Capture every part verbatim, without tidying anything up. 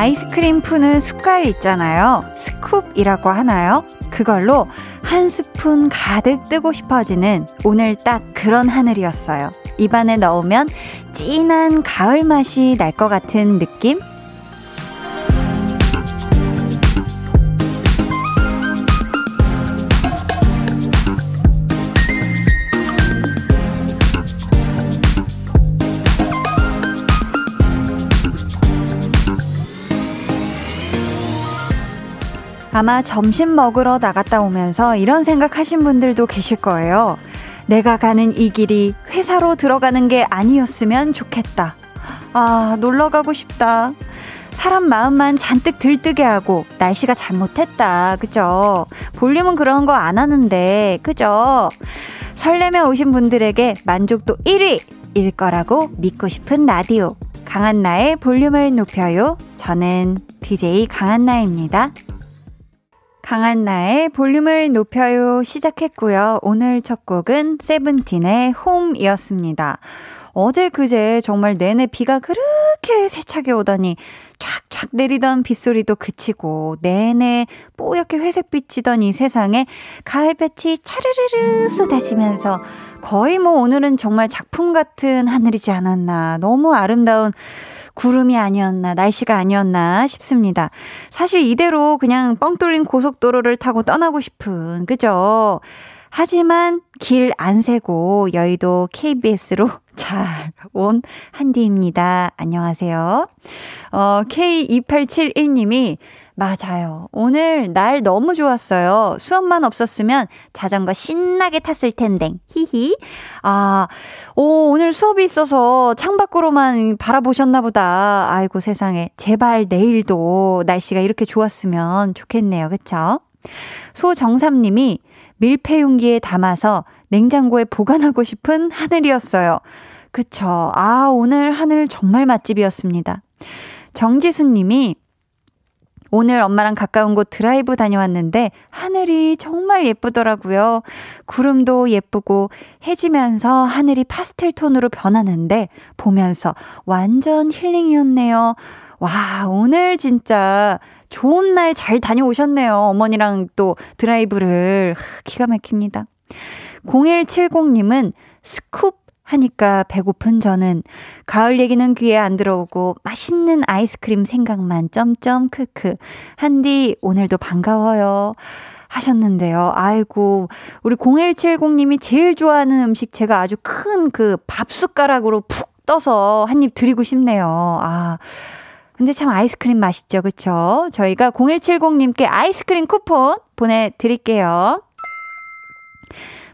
아이스크림 푸는 숟갈 있잖아요. 스쿱이라고 하나요? 그걸로 한 스푼 가득 뜨고 싶어지는 오늘 딱 그런 하늘이었어요. 입안에 넣으면 진한 가을 맛이 날 것 같은 느낌? 아마 점심 먹으러 나갔다 오면서 이런 생각하신 분들도 계실 거예요. 내가 가는 이 길이 회사로 들어가는 게 아니었으면 좋겠다. 아, 놀러 가고 싶다. 사람 마음만 잔뜩 들뜨게 하고 날씨가 잘못했다. 그죠? 볼륨은 그런 거 안 하는데, 그죠? 설레며 오신 분들에게 만족도 일 위일 거라고 믿고 싶은 라디오. 강한나의 볼륨을 높여요. 저는 디제이 강한나입니다. 강한나의 볼륨을 높여요 시작했고요. 오늘 첫 곡은 세븐틴의 홈이었습니다. 어제 그제 정말 내내 비가 그렇게 세차게 오더니 촥촥 내리던 빗소리도 그치고 내내 뽀얗게 회색 비치던 이 세상에 가을볕이 차르르르 쏟아지면서 거의 뭐 오늘은 정말 작품 같은 하늘이지 않았나, 너무 아름다운 구름이 아니었나, 날씨가 아니었나 싶습니다. 사실 이대로 그냥 뻥 뚫린 고속도로를 타고 떠나고 싶은, 그죠? 하지만 길 안 세고 여의도 케이비에스로 잘 온 한디입니다. 안녕하세요. 어, 케이 이팔칠일 님이 맞아요. 오늘 날 너무 좋았어요. 수업만 없었으면 자전거 신나게 탔을 텐데. 히히. 아, 오, 오늘 수업이 있어서 창밖으로만 바라보셨나 보다. 아이고 세상에. 제발 내일도 날씨가 이렇게 좋았으면 좋겠네요. 그쵸? 소정삼 님이 밀폐 용기에 담아서 냉장고에 보관하고 싶은 하늘이었어요. 그쵸? 아, 오늘 하늘 정말 맛집이었습니다. 정지수 님이 오늘 엄마랑 가까운 곳 드라이브 다녀왔는데 하늘이 정말 예쁘더라고요. 구름도 예쁘고 해지면서 하늘이 파스텔 톤으로 변하는데 보면서 완전 힐링이었네요. 와, 오늘 진짜 좋은 날 잘 다녀오셨네요. 어머니랑 또 드라이브를. 기가 막힙니다. 공일칠공 님은 스쿱 하니까 배고픈 저는 가을 얘기는 귀에 안 들어오고 맛있는 아이스크림 생각만 점점 크크 한디 오늘도 반가워요 하셨는데요. 아이고, 우리 공일칠공 님이 제일 좋아하는 음식 제가 아주 큰 그 밥 숟가락으로 푹 떠서 한 입 드리고 싶네요. 아, 근데 참 아이스크림 맛있죠, 그쵸? 저희가 공일칠공 님께 아이스크림 쿠폰 보내드릴게요.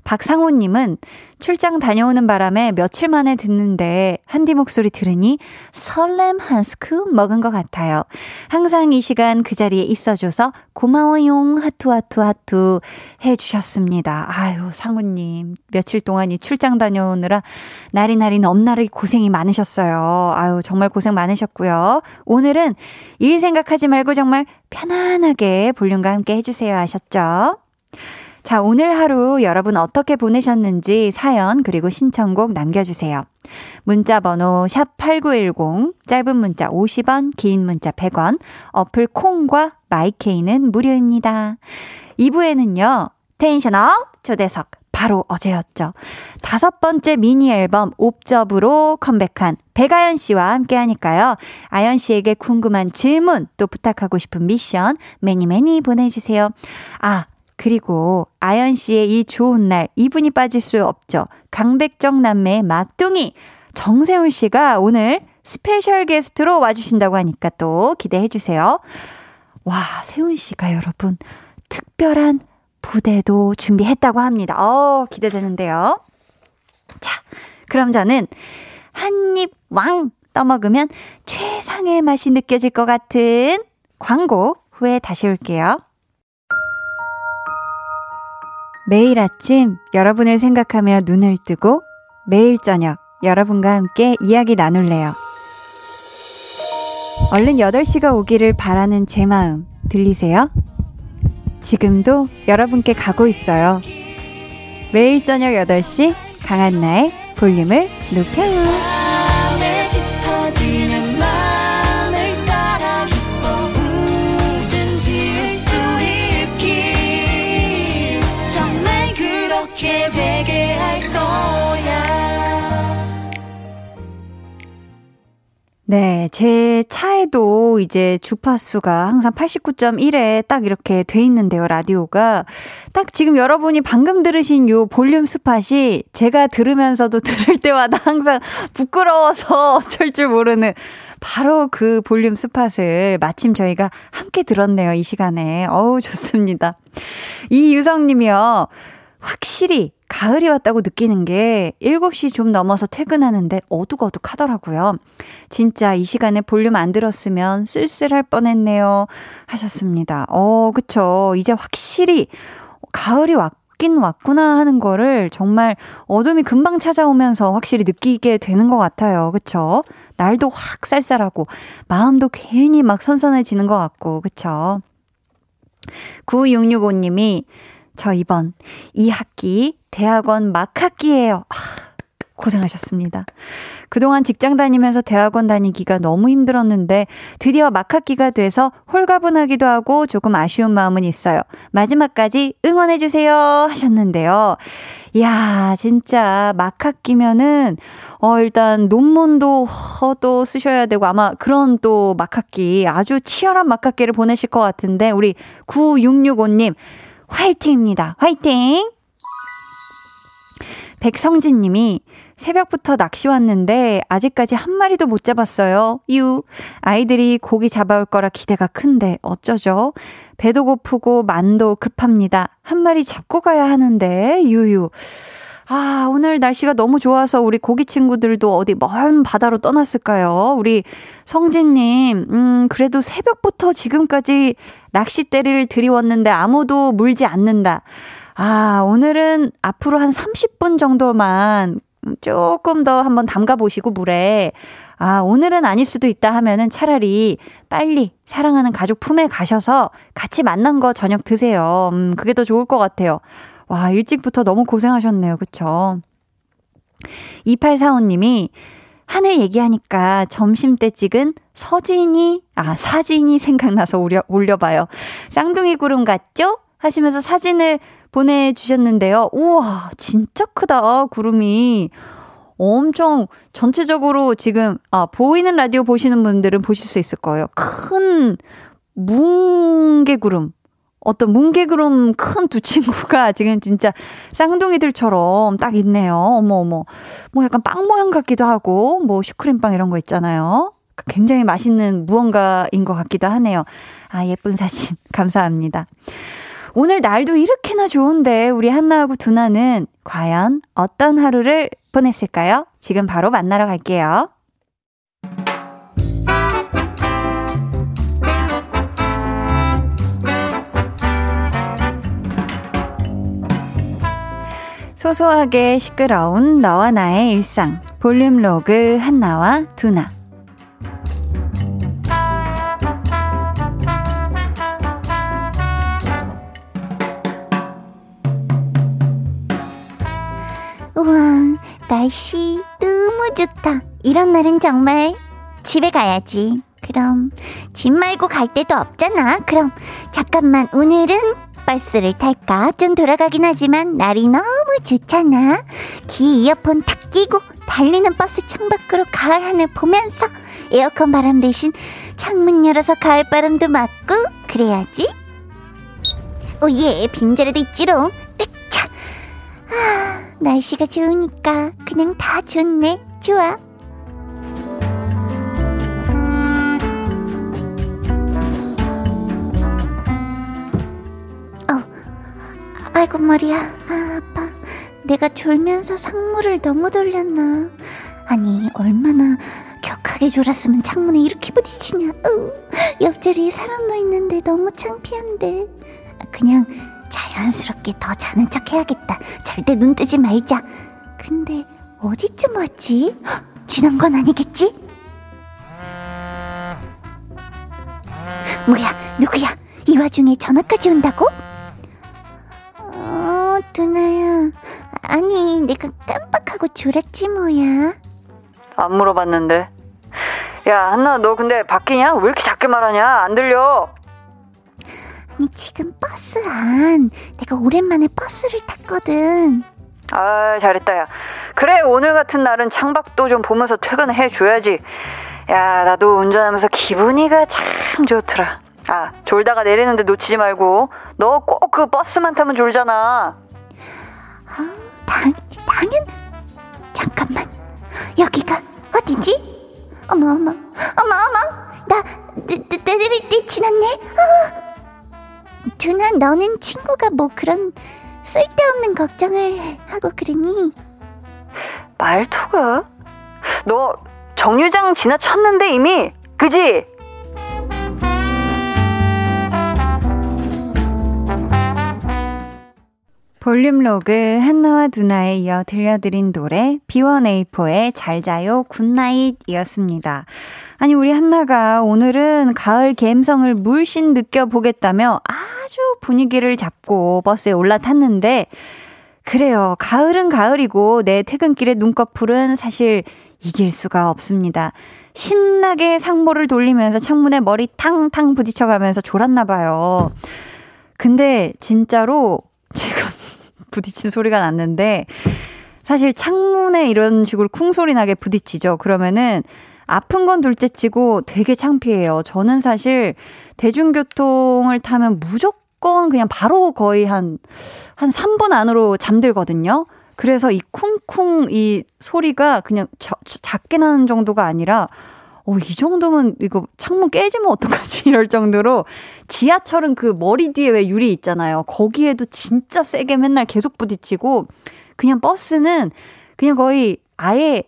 박상호님은 출장 다녀오는 바람에 며칠 만에 듣는데 한디 목소리 들으니 설렘 한 스쿱 먹은 것 같아요. 항상 이 시간 그 자리에 있어줘서 고마워용 하투 하투 하투 해주셨습니다. 아유, 상우님 며칠 동안 이 출장 다녀오느라 날이 날이 넘나르게 고생이 많으셨어요. 아유, 정말 고생 많으셨고요. 오늘은 일 생각하지 말고 정말 편안하게 볼륨과 함께 해주세요 하셨죠? 자, 오늘 하루 여러분 어떻게 보내셨는지 사연 그리고 신청곡 남겨주세요. 문자 번호 샵 팔구일공, 짧은 문자 오십 원, 긴 문자 백 원, 어플 콩과 마이케이는 무료입니다. 이 부에는요. 텐션업 초대석, 바로 어제였죠. 다섯 번째 미니 앨범 옵저브로 컴백한 백아연 씨와 함께하니까요. 아연 씨에게 궁금한 질문, 또 부탁하고 싶은 미션 매니 매니 보내주세요. 아, 그리고 아연 씨의 이 좋은 날 이분이 빠질 수 없죠. 강백정 남매의 막둥이 정세훈 씨가 오늘 스페셜 게스트로 와주신다고 하니까 또 기대해 주세요. 와, 세훈 씨가 여러분 특별한 무대도 준비했다고 합니다. 어, 기대되는데요. 자, 그럼 저는 한 입 왕 떠먹으면 최상의 맛이 느껴질 것 같은 광고 후에 다시 올게요. 매일 아침 여러분을 생각하며 눈을 뜨고 매일 저녁 여러분과 함께 이야기 나눌래요. 얼른 여덟 시가 오기를 바라는 제 마음 들리세요? 지금도 여러분께 가고 있어요. 매일 저녁 여덟 시 강한나의 볼륨을 높여요. 네, 제 차에도 이제 주파수가 항상 팔십구 점 일에 딱 이렇게 돼 있는데요, 라디오가. 딱 지금 여러분이 방금 들으신 요 볼륨 스팟이 제가 들으면서도 들을 때마다 항상 부끄러워서 어쩔 줄 모르는 바로 그 볼륨 스팟을 마침 저희가 함께 들었네요, 이 시간에. 어우, 좋습니다. 이유성 님이요. 확실히 가을이 왔다고 느끼는 게 일곱 시 좀 넘어서 퇴근하는데 어둑어둑 하더라고요. 진짜 이 시간에 볼륨 안 들었으면 쓸쓸할 뻔했네요. 하셨습니다. 어, 그쵸. 이제 확실히 가을이 왔긴 왔구나 하는 거를 정말 어둠이 금방 찾아오면서 확실히 느끼게 되는 것 같아요. 그쵸. 날도 확 쌀쌀하고 마음도 괜히 막 선선해지는 것 같고. 그쵸. 구육육오 님이 저 이번 이 학기 대학원 막학기예요. 아, 고생하셨습니다. 그동안 직장 다니면서 대학원 다니기가 너무 힘들었는데 드디어 막학기가 돼서 홀가분하기도 하고 조금 아쉬운 마음은 있어요. 마지막까지 응원해주세요 하셨는데요. 이야, 진짜 막학기면은 어, 일단 논문도 어, 또 쓰셔야 되고 아마 그런 또 막학기, 아주 치열한 막학기를 보내실 것 같은데 우리 구육육오 님 화이팅입니다. 화이팅! 백성진 님이 새벽부터 낚시 왔는데 아직까지 한 마리도 못 잡았어요. 유. 아이들이 고기 잡아올 거라 기대가 큰데 어쩌죠? 배도 고프고 만도 급합니다. 한 마리 잡고 가야 하는데 유유. 아, 오늘 날씨가 너무 좋아서 우리 고기 친구들도 어디 먼 바다로 떠났을까요? 우리 성진님, 음, 그래도 새벽부터 지금까지 낚싯대를 들이웠는데 아무도 물지 않는다. 아, 오늘은 앞으로 한 삼십 분 정도만 조금 더 한번 담가보시고 물에, 아, 오늘은 아닐 수도 있다 하면은 차라리 빨리 사랑하는 가족 품에 가셔서 같이 만난 거 저녁 드세요. 음, 그게 더 좋을 것 같아요. 와, 일찍부터 너무 고생하셨네요. 그쵸? 이팔사오 님이 하늘 얘기하니까 점심때 찍은 서진이, 아, 사진이 생각나서 올려, 올려봐요. 쌍둥이 구름 같죠? 하시면서 사진을 보내주셨는데요. 우와, 진짜 크다, 구름이. 엄청 전체적으로 지금, 아, 보이는 라디오 보시는 분들은 보실 수 있을 거예요. 큰 뭉게구름. 어떤 뭉게구름 큰 두 친구가 지금 진짜 쌍둥이들처럼 딱 있네요. 어머 어머, 뭐 약간 빵 모양 같기도 하고 뭐 슈크림빵 이런 거 있잖아요. 굉장히 맛있는 무언가인 것 같기도 하네요. 아, 예쁜 사진 감사합니다. 오늘 날도 이렇게나 좋은데 우리 한나하고 두나는 과연 어떤 하루를 보냈을까요? 지금 바로 만나러 갈게요. 소소하게 시끄러운 너와 나의 일상 볼륨 로그 한나와 두나. 우와, 날씨 너무 좋다. 이런 날은 정말 집에 가야지. 그럼 집 말고 갈 데도 없잖아. 그럼 잠깐만, 오늘은 버스를 탈까? 좀 돌아가긴 하지만 날이 너무 좋잖아. 귀 이어폰 탁 끼고 달리는 버스 창밖으로 가을 하늘 보면서 에어컨 바람 대신 창문 열어서 가을 바람도 맞고 그래야지. 오예, 빈자리도 있지롱. 으차. 아, 날씨가 좋으니까 그냥 다 좋네. 좋아. 아이고 머리야. 아, 아파. 내가 졸면서 상무를 너무 돌렸나. 아니, 얼마나 격하게 졸았으면 창문에 이렇게 부딪히냐. 어, 옆자리에 사람도 있는데 너무 창피한데. 그냥 자연스럽게 더 자는 척 해야겠다. 절대 눈 뜨지 말자. 근데 어디쯤 왔지? 헉, 지난 건 아니겠지? 뭐야, 누구야? 이 와중에 전화까지 온다고? 두나야, 아니 내가 깜빡하고 졸았지 뭐야. 안 물어봤는데. 야, 한나, 너 근데 바뀌냐? 왜 이렇게 작게 말하냐? 안 들려. 아니, 지금 버스 안, 내가 오랜만에 버스를 탔거든. 아, 잘했다. 야, 그래, 오늘 같은 날은 창밖도 좀 보면서 퇴근해줘야지. 야, 나도 운전하면서 기분이가 참 좋더라. 아, 졸다가 내리는데 놓치지 말고. 너 꼭 그 버스만 타면 졸잖아. 아, 당, 당연. 잠깐만, 여기가 어디지? 어머 어머 어머 어머, 나 내릴 때 지났네. 어. 준아, 너는 친구가 뭐 그런 쓸데없는 걱정을 하고 그러니? 말투가? 너 정류장 지나쳤는데 이미, 그지? 볼륨 로그 한나와 두나에 이어 들려드린 노래 비원에이포의 잘자요 굿나잇이었습니다. 아니, 우리 한나가 오늘은 가을 감성을 물씬 느껴보겠다며 아주 분위기를 잡고 버스에 올라탔는데, 그래요, 가을은 가을이고 내 퇴근길의 눈꺼풀은 사실 이길 수가 없습니다. 신나게 상모를 돌리면서 창문에 머리 탕탕 부딪혀가면서 졸았나 봐요. 근데 진짜로 지금 부딪힌 소리가 났는데, 사실 창문에 이런 식으로 쿵소리 나게 부딪히죠. 그러면은 아픈 건 둘째치고 되게 창피해요. 저는 사실 대중교통을 타면 무조건 그냥 바로 거의 한, 한 삼 분 안으로 잠들거든요. 그래서 이 쿵쿵 이 소리가 그냥 저, 저 작게 나는 정도가 아니라, 어, 이 정도면 이거 창문 깨지면 어떡하지? 이럴 정도로. 지하철은 그 머리 뒤에 왜 유리 있잖아요. 거기에도 진짜 세게 맨날 계속 부딪히고, 그냥 버스는 그냥 거의 아예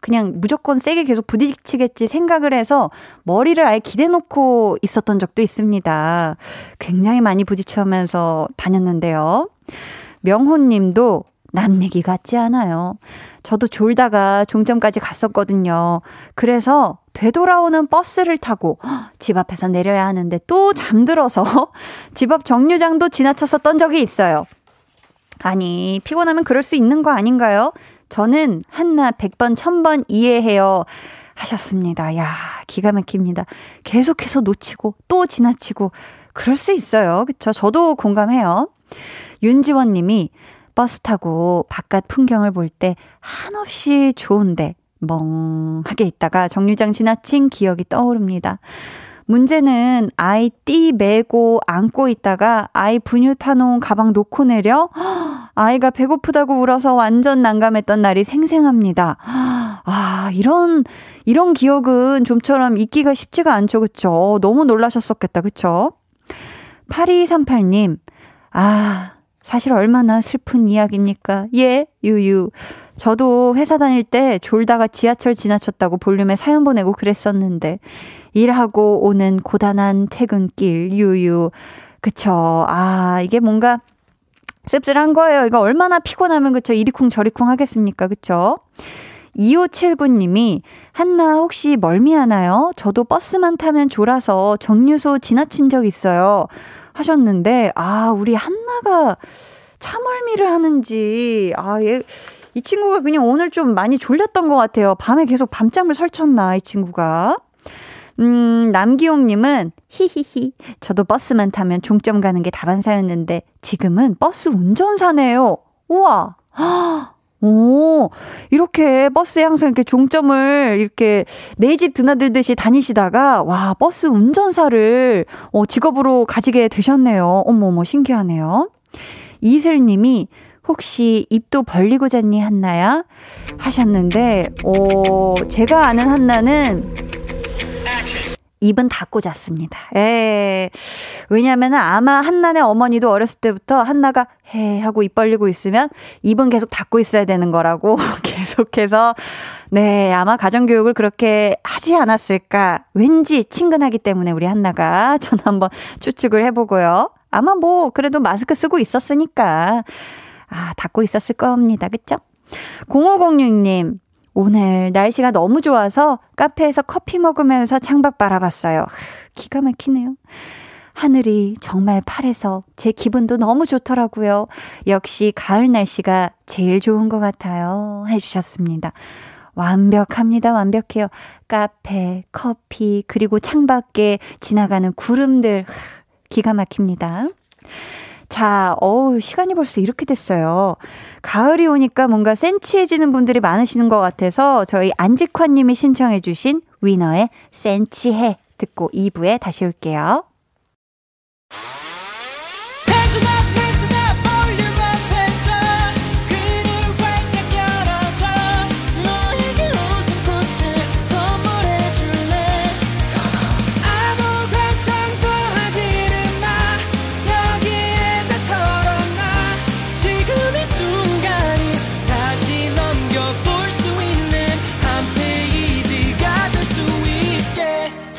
그냥 무조건 세게 계속 부딪히겠지 생각을 해서 머리를 아예 기대놓고 있었던 적도 있습니다. 굉장히 많이 부딪히면서 다녔는데요. 명호님도 남 얘기 같지 않아요. 저도 졸다가 종점까지 갔었거든요. 그래서 되돌아오는 버스를 타고 집 앞에서 내려야 하는데 또 잠들어서 집 앞 정류장도 지나쳤었던 적이 있어요. 아니, 피곤하면 그럴 수 있는 거 아닌가요? 저는 한나 백 번, 천 번 이해해요 하셨습니다. 야, 기가 막힙니다. 계속해서 놓치고 또 지나치고 그럴 수 있어요. 그쵸? 저도 공감해요. 윤지원 님이, 버스 타고 바깥 풍경을 볼 때 한없이 좋은데 멍하게 있다가 정류장 지나친 기억이 떠오릅니다. 문제는 아이 띠 매고 안고 있다가 아이 분유 타놓은 가방 놓고 내려 아이가 배고프다고 울어서 완전 난감했던 날이 생생합니다. 아, 이런 이런 기억은 좀처럼 잊기가 쉽지가 않죠. 그쵸? 너무 놀라셨었겠다. 그쵸? 팔이삼팔 님, 아, 사실 얼마나 슬픈 이야기입니까? 예, 유유. 저도 회사 다닐 때 졸다가 지하철 지나쳤다고 볼륨에 사연 보내고 그랬었는데, 일하고 오는 고단한 퇴근길, 유유. 그쵸. 아, 이게 뭔가 씁쓸한 거예요. 이거 얼마나 피곤하면, 그쵸, 이리쿵 저리쿵 하겠습니까? 그쵸? 이오칠구 님이, 한나 혹시 멀미하나요? 저도 버스만 타면 졸아서 정류소 지나친 적 있어요 하셨는데, 아, 우리 한나가 차멀미를 하는지, 아, 얘, 이 친구가 그냥 오늘 좀 많이 졸렸던 것 같아요. 밤에 계속 밤잠을 설쳤나, 이 친구가. 음, 남기용님은, 히히히, 저도 버스만 타면 종점 가는 게 다반사였는데, 지금은 버스 운전사네요. 우와! 아, 오, 이렇게 버스에 항상 이렇게 종점을 이렇게 내 집 드나들듯이 다니시다가, 와, 버스 운전사를 어, 직업으로 가지게 되셨네요. 어머머, 신기하네요. 이슬님이, 혹시 입도 벌리고 잤니 한나야? 하셨는데, 어, 제가 아는 한나는 입은 닫고 잤습니다. 예. 왜냐하면 아마 한나네 어머니도 어렸을 때부터 한나가 헤 하고 입 벌리고 있으면 입은 계속 닫고 있어야 되는 거라고 계속해서, 네, 아마 가정교육을 그렇게 하지 않았을까. 왠지 친근하기 때문에 우리 한나가, 저는 한번 추측을 해보고요. 아마 뭐 그래도 마스크 쓰고 있었으니까, 아, 닫고 있었을 겁니다. 그쵸? 공오공육 님, 오늘 날씨가 너무 좋아서 카페에서 커피 먹으면서 창밖 바라봤어요. 기가 막히네요. 하늘이 정말 파래서 제 기분도 너무 좋더라고요. 역시 가을 날씨가 제일 좋은 것 같아요 해주셨습니다. 완벽합니다. 완벽해요. 카페, 커피, 그리고 창밖에 지나가는 구름들, 기가 막힙니다. 자, 어우, 시간이 벌써 이렇게 됐어요. 가을이 오니까 뭔가 센치해지는 분들이 많으시는 것 같아서 저희 안직환님이 신청해 주신 위너의 센치해 듣고 이 부에 다시 올게요.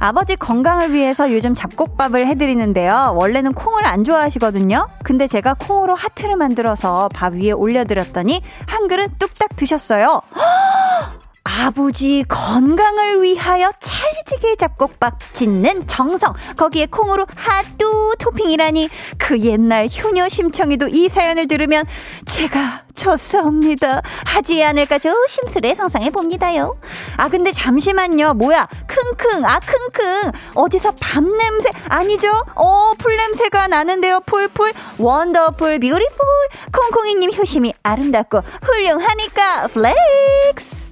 아버지 건강을 위해서 요즘 잡곡밥을 해드리는데요. 원래는 콩을 안 좋아하시거든요. 근데 제가 콩으로 하트를 만들어서 밥 위에 올려드렸더니 한 그릇 뚝딱 드셨어요. 허! 아버지 건강을 위하여 찰지게 잡곡밥 짓는 정성, 거기에 콩으로 하뚜 토핑이라니, 그 옛날 효녀 심청이도 이 사연을 들으면 제가 졌사옵니다 하지 않을까 조심스레 상상해봅니다요. 아 근데 잠시만요, 뭐야 킁킁 아 킁킁 어디서 밥 냄새 아니죠? 어 풀냄새가 나는데요. 풀풀 원더풀 뷰티풀 콩콩이님 효심이 아름답고 훌륭하니까 플렉스.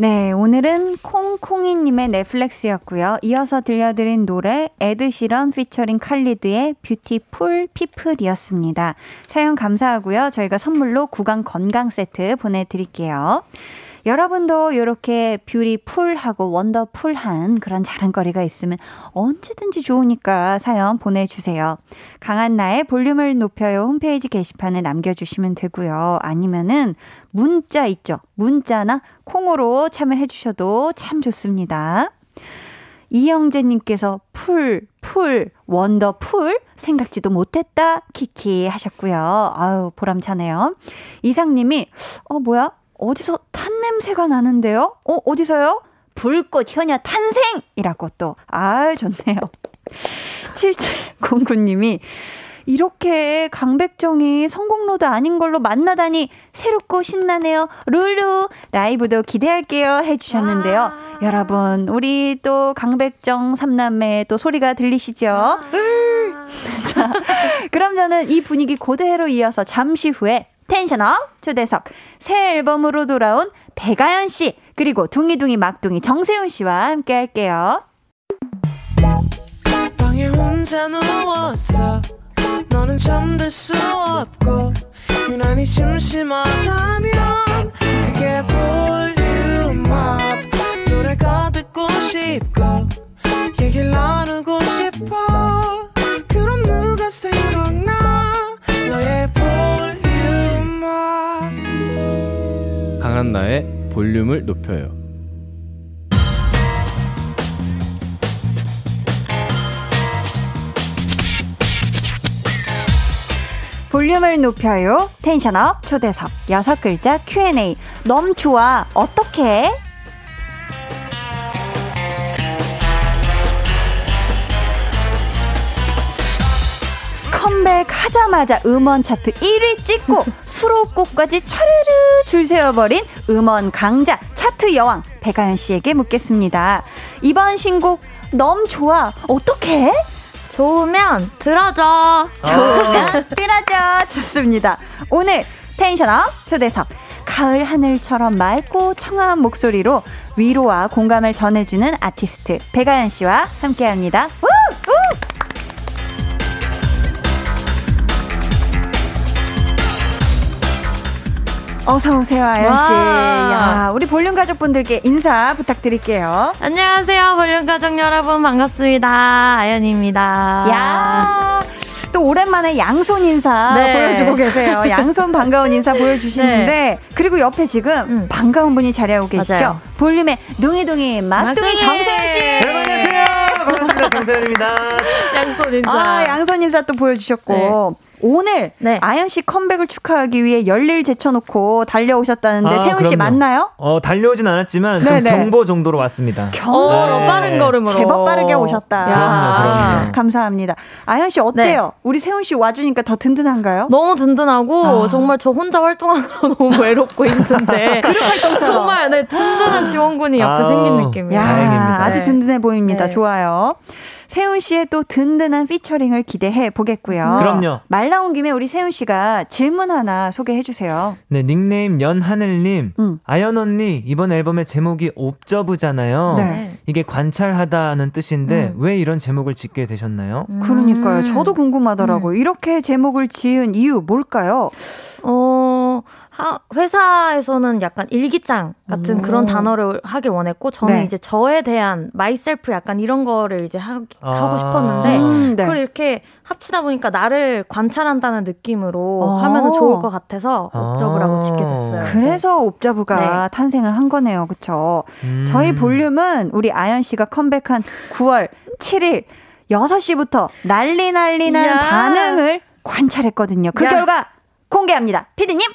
네, 오늘은 콩콩이님의 넷플릭스였고요. 이어서 들려드린 노래 에드시런 피처링 칼리드의 뷰티풀 피플이었습니다. 사연 감사하고요. 저희가 선물로 구강 건강 세트 보내드릴게요. 여러분도 이렇게 뷰티풀하고 원더풀한 그런 자랑거리가 있으면 언제든지 좋으니까 사연 보내주세요. 강한나의 볼륨을 높여요 홈페이지 게시판에 남겨주시면 되고요. 아니면은 문자 있죠. 문자나 콩으로 참여해주셔도 참 좋습니다. 이영재님께서 풀, 풀, 원더풀 생각지도 못했다 키키 하셨고요. 아유 보람차네요. 이상님이 어 뭐야? 어디서 탄 냄새가 나는데요? 어, 어디서요? 불꽃 효녀 탄생이라고 또. 아, 좋네요. 칠칠공구 님이 이렇게 강백정이 성공로드 아닌 걸로 만나다니 새롭고 신나네요. 룰루 라이브도 기대할게요 해주셨는데요. 와. 여러분 우리 또 강백정 삼남매 또 소리가 들리시죠? 자, 그럼 저는 이 분위기 그대로 이어서 잠시 후에 텐션업 초대석 새 앨범으로 돌아온 백아연 씨 그리고 둥이둥이 막둥이 정세훈 씨와 함께 할게요. 방에 혼자 누웠어 너는 잠들 수 없고 유난히 심심하다면 그게 볼륨업 노래가 듣고 싶고 얘기를 나누고 싶어 그럼 누가 생각나 너의 볼륨 강한나의 볼륨을 높여요. 볼륨을 높여요. 텐션업 초대석 여섯 글자 큐 앤 에이 너무 좋아 어떡해? 컴백하자마자 음원 차트 일 위 찍고 수록곡까지 차르르 줄 세워버린 음원 강자 차트 여왕 백아연 씨에게 묻겠습니다. 이번 신곡 너무 좋아 어떡해? 좋으면 들어줘. 좋으면 들어줘. 좋습니다. 오늘 텐션업 초대석 가을 하늘처럼 맑고 청아한 목소리로 위로와 공감을 전해주는 아티스트 백아연 씨와 함께합니다. 우! 우! 어서오세요, 아연씨. 야, 우리 볼륨 가족분들께 인사 부탁드릴게요. 안녕하세요, 볼륨 가족 여러분. 반갑습니다. 아연입니다. 야, 또 오랜만에 양손 인사 네. 보여주고 계세요. 양손 반가운 인사 보여주시는데, 네. 그리고 옆에 지금 음. 반가운 분이 자리하고 계시죠? 맞아요. 볼륨의 둥이둥이 막둥이 정세훈씨. 여러분, 안녕하세요. 반갑습니다. 정세훈입니다. 양손 인사. 아, 양손 인사 또 보여주셨고. 네. 오늘 네. 아연 씨 컴백을 축하하기 위해 열일 제쳐놓고 달려오셨다는데 아, 세훈 씨 맞나요? 어 달려오진 않았지만 네네. 좀 경보 정도로 왔습니다. 경보로 네. 빠른 걸음으로 제법 빠르게 오셨다. 그럼요, 그럼요. 아, 감사합니다. 아연 씨 어때요? 네. 우리 세훈 씨 와주니까 더 든든한가요? 너무 든든하고 아. 정말 저 혼자 활동하느라 너무 외롭고 힘든데 그룹 활동처럼 정말 네, 든든한 지원군이 옆에 아우, 생긴 느낌이에요. 야, 다행입니다. 아주 든든해 보입니다. 네. 좋아요. 세훈 씨의 또 든든한 피처링을 기대해 보겠고요. 그럼요. 말 나온 김에 우리 세훈 씨가 질문 하나 소개해 주세요. 네, 닉네임 연하늘님. 음. 아연 언니 이번 앨범의 제목이 옵저브잖아요. 네. 이게 관찰하다는 뜻인데 음. 왜 이런 제목을 짓게 되셨나요? 음. 그러니까요. 저도 궁금하더라고요. 음. 이렇게 제목을 지은 이유 뭘까요? 어... 아, 회사에서는 약간 일기장 같은 오. 그런 단어를 하길 원했고 저는 네. 이제 저에 대한 마이셀프 약간 이런 거를 이제 하, 아. 하고 싶었는데 음, 네. 그걸 이렇게 합치다 보니까 나를 관찰한다는 느낌으로 하면 좋을 것 같아서 옵저브라고 짓게 됐어요. 그래서 네. 옵저브가 네. 탄생을 한 거네요. 그렇죠? 음. 저희 볼륨은 우리 아연 씨가 컴백한 구월 칠일 여섯 시부터 난리 난리 난 야. 반응을 관찰했거든요. 그 야. 결과 공개합니다. 피디님!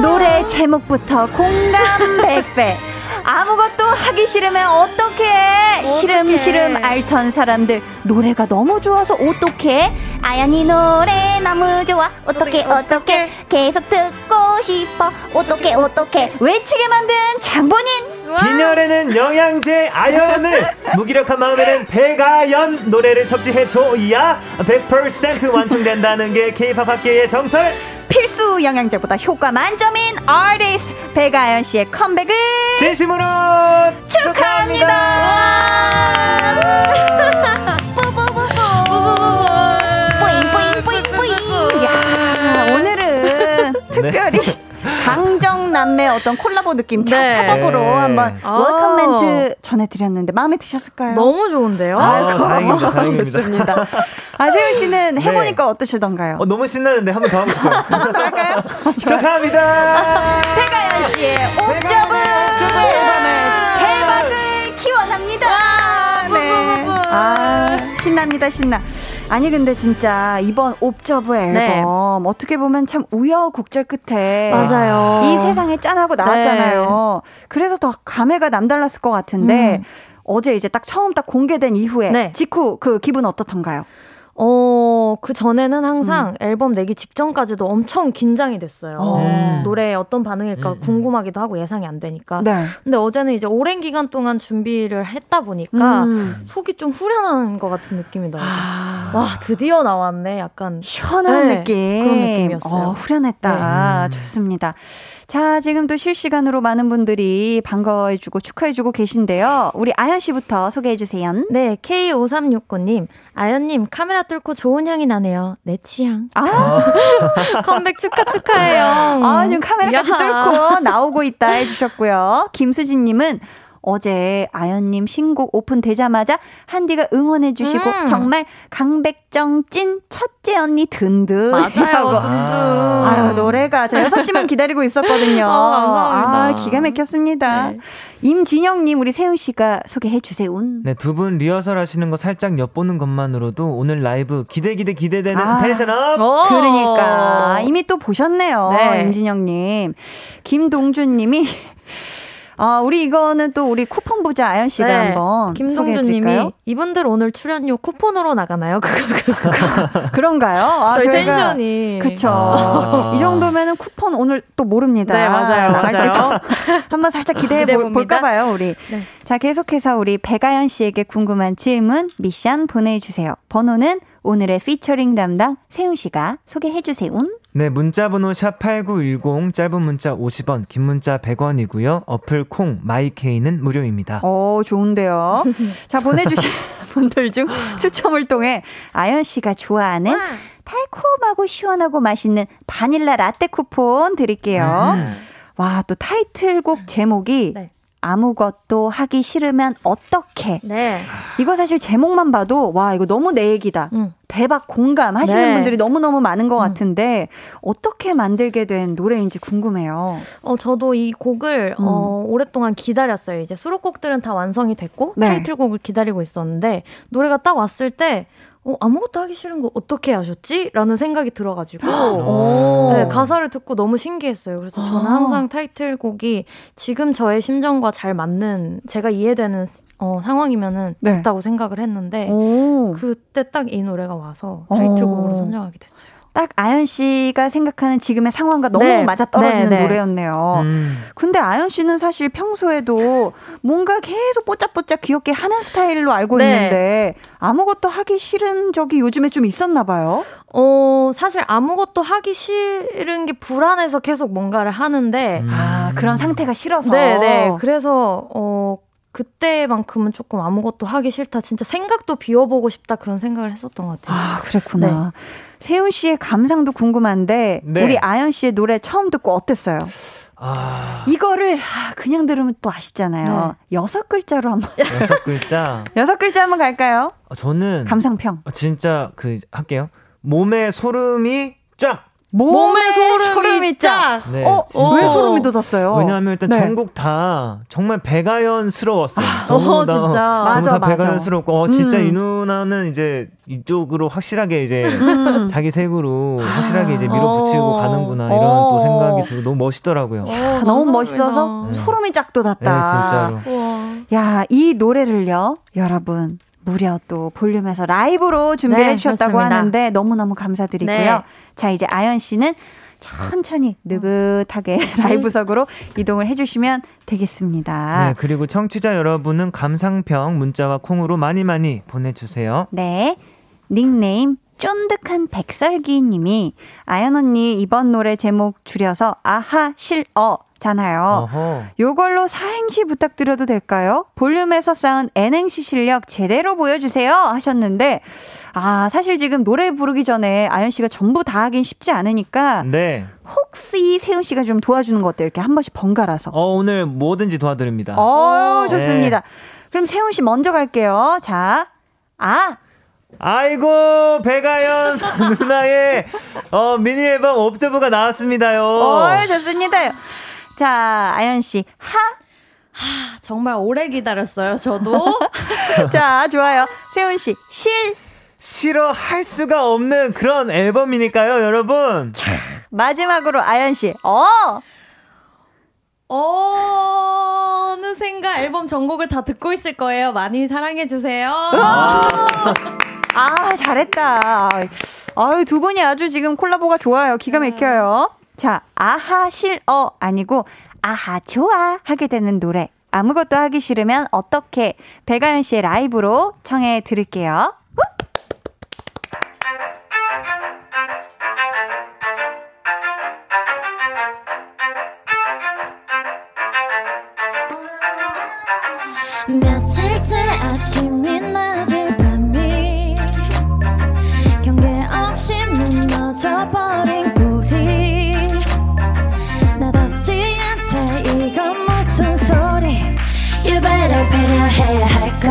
노래 제목부터 공감 백배 아무것도 하기 싫으면 어떡해 시름시름 앓던 사람들 노래가 너무 좋아서 어떡해 아연이 노래 너무 좋아 어떡해 어떡해 계속 듣고 싶어 어떡해 어떡해 외치게 만든 장본인 빈혈에는 영양제 아연을 무기력한 마음에는 백아연 노래를 섭취해줘야 백 퍼센트 완충된다는 게 K-팝 학계의 정설 필수 영양제보다 효과 만점인 아티스트 백아연 씨의 컴백을 진심으로 축하합니다. 뿌뿌뿌뿌 뿌잉 뿌잉 뿌잉 뿌잉. 야 오늘은 특별히 강정남매의 어떤 콜라보 느낌 팝업으로 네. 한번 아~ 웰컴 멘트 전해드렸는데 마음에 드셨을까요? 너무 좋은데요? 아, 다행입니다. 다행입니다. 아, 세훈 씨는 해보니까 네. 어떠시던가요? 어, 너무 신나는데 한 번 더 하고 싶어요. 할까요? 축하합니다. 백아연 씨의 옵저브 앨범을 대박을 기원합니다. 아, 네. 아, 신납니다, 신나. 아니 근데 진짜 이번 옵저브 앨범 네. 어떻게 보면 참 우여곡절 끝에 맞아요. 이 세상에 짠하고 나왔잖아요. 네. 그래서 더 감회가 남달랐을 것 같은데 음. 어제 이제 딱 처음 딱 공개된 이후에 네. 직후 그 기분 어떻던가요? 어, 그 전에는 항상 음. 앨범 내기 직전까지도 엄청 긴장이 됐어요. 음. 노래에 어떤 반응일까 음. 궁금하기도 하고 예상이 안 되니까. 네. 근데 어제는 이제 오랜 기간 동안 준비를 했다 보니까 음. 속이 좀 후련한 것 같은 느낌이더라고요. 아. 와, 드디어 나왔네. 약간 시원한 네, 느낌. 그런 느낌이었어요. 어, 후련했다. 네. 좋습니다. 자, 지금 또 실시간으로 많은 분들이 반가워해주고 축하해주고 계신데요. 우리 아연 씨부터 소개해주세요. 네, 케이 오삼육구님. 아연님, 카메라 뚫고 좋은 향이 나네요. 내 취향. 아, 컴백 축하 축하해요. 아, 지금 카메라까지 야. 뚫고 나오고 있다 해주셨고요. 김수진님은 어제 아연님 신곡 오픈되자마자 한디가 응원해주시고 음. 정말 강백정 찐 첫째 언니 든든. 맞아요. 든든. 아유, 노래가 저 여섯 시만 기다리고 있었거든요. 어, 감사합니다. 아, 기가 막혔습니다. 네. 임진영님 우리 세훈 씨가 소개해 주세요. 네, 두 분 리허설 하시는 거 살짝 엿보는 것만으로도 오늘 라이브 기대 기대 기대되는 아, 텐션업. 그러니까 이미 또 보셨네요. 네. 임진영님, 김동준님이. 아, 우리 이거는 또 우리 쿠폰 부자 아연 씨가 네. 한번 김동준님이 이분들 오늘 출연료 쿠폰으로 나가나요? 그런가요? 아, 저희 저희가, 텐션이 그렇죠. 아. 이 정도면은 쿠폰 오늘 또 모릅니다. 네, 맞아요, 맞아요. 한번 살짝 기대해 볼까 봐요, 우리. 네. 자, 계속해서 우리 백아연 씨에게 궁금한 질문 미션 보내주세요. 번호는 오늘의 피처링 담당 세훈 씨가 소개해 주세요. 네, 문자번호 샵팔구일공 짧은 문자 오십 원 긴 문자 백 원이고요. 어플 콩 마이케이는 무료입니다. 오, 좋은데요. 자, 보내주신 분들 중 추첨을 통해 아연 씨가 좋아하는 달콤하고 시원하고 맛있는 바닐라 라떼 쿠폰 드릴게요. 음. 와, 또 타이틀곡 제목이 네. 아무것도 하기 싫으면 어떡해. 네. 이거 사실 제목만 봐도 와 이거 너무 내 얘기다. 응. 대박 공감하시는 네. 분들이 너무너무 많은 것 같은데 음. 어떻게 만들게 된 노래인지 궁금해요. 어, 저도 이 곡을 음. 어, 오랫동안 기다렸어요. 이제 수록곡들은 다 완성이 됐고 네. 타이틀곡을 기다리고 있었는데 노래가 딱 왔을 때 어, 아무것도 하기 싫은 거 어떻게 아셨지? 라는 생각이 들어가지고 네, 가사를 듣고 너무 신기했어요. 그래서 아~ 저는 항상 타이틀곡이 지금 저의 심정과 잘 맞는 제가 이해되는 어, 상황이면은 네. 좋다고 생각을 했는데 그때 딱 이 노래가 와서 타이틀곡으로 선정하게 됐어요. 딱 아연 씨가 생각하는 지금의 상황과 너무 네. 맞아떨어지는 네, 네. 노래였네요. 음. 근데 아연 씨는 사실 평소에도 뭔가 계속 뽀짝뽀짝 귀엽게 하는 스타일로 알고 네. 있는데 아무것도 하기 싫은 적이 요즘에 좀 있었나 봐요. 어, 사실 아무것도 하기 싫은 게 불안해서 계속 뭔가를 하는데 음. 아, 그런 상태가 싫어서. 네, 네. 그래서 어 그때만큼은 조금 아무것도 하기 싫다. 진짜 생각도 비워보고 싶다. 그런 생각을 했었던 것 같아요. 아, 그랬구나. 네. 세훈 씨의 감상도 궁금한데 네. 우리 아연 씨의 노래 처음 듣고 어땠어요? 아... 이거를 그냥 들으면 또 아쉽잖아요. 네. 여섯 글자로 한번. 여섯 글자? 여섯 글자 한번 갈까요? 저는 감상평. 진짜 그 할게요. 몸에 소름이 쫙. 몸에 소름이, 소름이 쫙. 네, 어, 왜 소름이 돋았어요? 왜냐하면 일단 네. 전곡 다 정말 백아연스러웠어요. 아, 어, 다, 진짜. 맞아, 다 맞아. 백아연스럽고, 어, 진짜 음. 이 누나는 이제 이쪽으로 확실하게 이제 음. 자기 색으로 확실하게 이제 밀어붙이고 어. 가는구나 이런 어. 또 생각이 들고 너무 멋있더라고요. 야, 너무 멋있어서 네. 소름이 쫙 돋았다. 네, 진짜로. 야, 이 노래를요, 여러분. 무려 또 볼륨에서 라이브로 준비를 네, 해주셨다고 그렇습니다. 하는데 너무너무 감사드리고요. 네. 자, 이제 아연 씨는 천천히 느긋하게 라이브석으로 이동을 해주시면 되겠습니다. 네, 그리고 청취자 여러분은 감상평 문자와 콩으로 많이 많이 보내주세요. 네, 닉네임 쫀득한 백설기님이 아연 언니 이번 노래 제목 줄여서 아하 실어 잖아요. 어허. 요걸로 사행시 부탁드려도 될까요? 볼륨에서 쌓은 엔행시 실력 제대로 보여주세요 하셨는데 아 사실 지금 노래 부르기 전에 아연 씨가 전부 다 하긴 쉽지 않으니까 네. 혹시 세훈 씨가 좀 도와주는 거 어때요? 이렇게 한 번씩 번갈아서. 어, 오늘 뭐든지 도와드립니다. 어 좋습니다. 네. 그럼 세훈 씨 먼저 갈게요. 자, 아. 아이고 백아연 누나의 어, 미니 앨범 옵저브가 나왔습니다요. 어 좋습니다. 자, 아연 씨, 하. 하, 정말 오래 기다렸어요, 저도. 자, 좋아요. 세훈 씨, 실. 싫어할 수가 없는 그런 앨범이니까요, 여러분. 마지막으로 아연 씨, 어. 어느샌가 앨범 전곡을 다 듣고 있을 거예요. 많이 사랑해주세요. 아, 잘했다. 아유, 두 분이 아주 지금 콜라보가 좋아요. 기가 막혀요. 자, 아하 싫어 아니고 아하 좋아 하게 되는 노래 아무것도 하기 싫으면 어떻게 백아연 씨의 라이브로 청해 드릴게요. 우! 며칠째 아침이 낮이 밤이 경계 없이 무너져버린 필요해야 할걸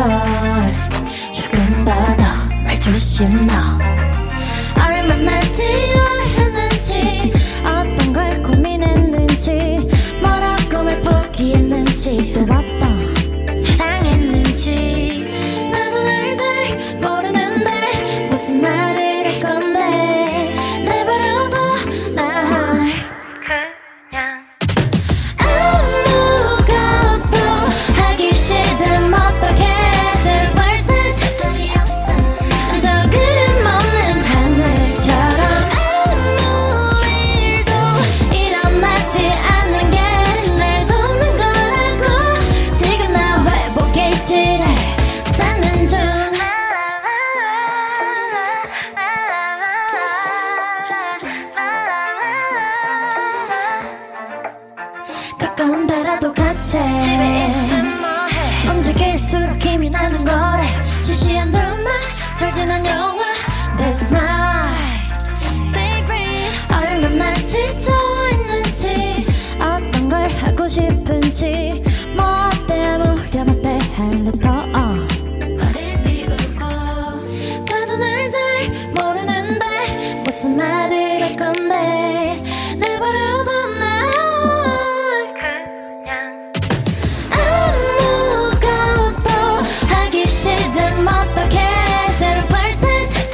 조금 더 더 말 조심 너 얼마나 지루했는지 어떤 걸 고민했는지 뭐라고 왜 포기했는지 또 어떤 사랑했는지 나도 날 잘 모르는데 무슨 말을 할 건데 내버려둬 날 움직일수록 힘이 나는 거래 시시한 드라마 절진한 영화 That's my favorite 얼마나 지쳐있는지 어떤 걸 하고 싶은지 뭐 어때 아무렴 어때 할래 더 머리를 비우고 나도 날 잘 모르는데 무슨 말을 할 건데 내버려둬 어떻게 새로 발색